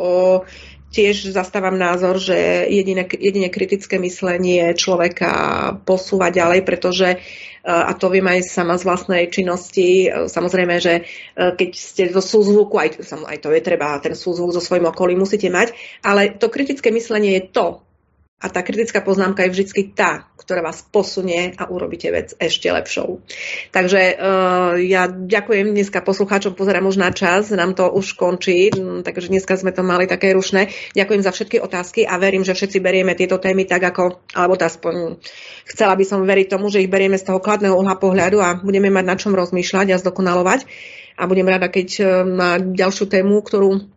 tiež zastávam názor, že jedine, jedine kritické myslenie človeka posúva ďalej, pretože a to viem aj sama z vlastnej činnosti. Samozrejme, že keď ste do súzvuku, aj, aj to je treba, ten súzvuk so svojím okolím musíte mať, ale to kritické myslenie je to. A tá kritická poznámka je vždy tá, ktorá vás posunie a urobíte vec ešte lepšou. Takže ja ďakujem dneska poslucháčom, pozerám už na čas, nám to už končí, takže dneska sme to mali také rušné. Ďakujem za všetky otázky a verím, že všetci berieme tieto témy tak ako, alebo aspoň chcela by som veriť tomu, že ich berieme z toho kladného uhla pohľadu a budeme mať na čom rozmýšľať a zdokonalovať. A budem rada, keď na ďalšiu tému, ktorú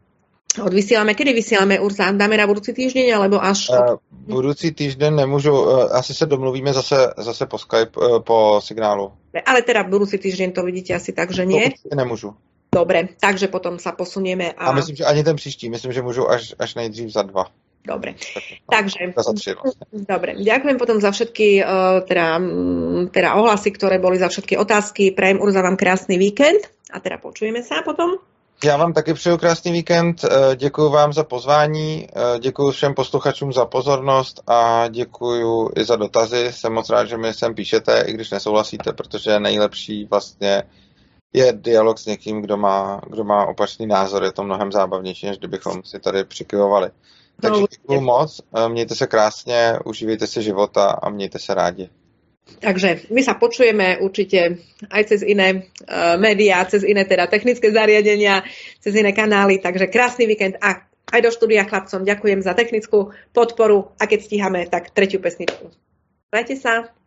odvysielame. Kedy vysielame, Urza? Dáme na budúci týždeň, alebo až... Budúci týždeň nemôžu, asi sa domluvíme zase, zase po Skype, po signálu. Ale teda budúci týždeň to vidíte asi tak, že nie? To nemôžu. Dobre, takže potom sa posunieme a... A myslím, že ani ten příští, myslím, že môžu až, až nejdřív za dva. Dobre, takže dobre, ďakujem potom za všetky teda, teda ohlasy, ktoré boli, za všetky otázky. Prajem, Urza, vám krásny víkend a teda počujeme sa potom. Já vám taky přeju krásný víkend, děkuji vám za pozvání, děkuji všem posluchačům za pozornost a děkuji i za dotazy. Jsem moc rád, že mi sem píšete, i když nesouhlasíte, protože nejlepší vlastně je dialog s někým, kdo má, kdo má opačný názor. Je to mnohem zábavnější, než kdybychom si tady přikyvovali. Takže děkuji moc, mějte se krásně, užívejte si života a mějte se rádi. Takže my sa počujeme určite aj cez iné uh, médiá, cez iné teda technické zariadenia, cez iné kanály, takže krásny víkend a aj do štúdia chlapcom ďakujem za technickú podporu a keď stíhame, tak tretiu pesničku. Majte sa!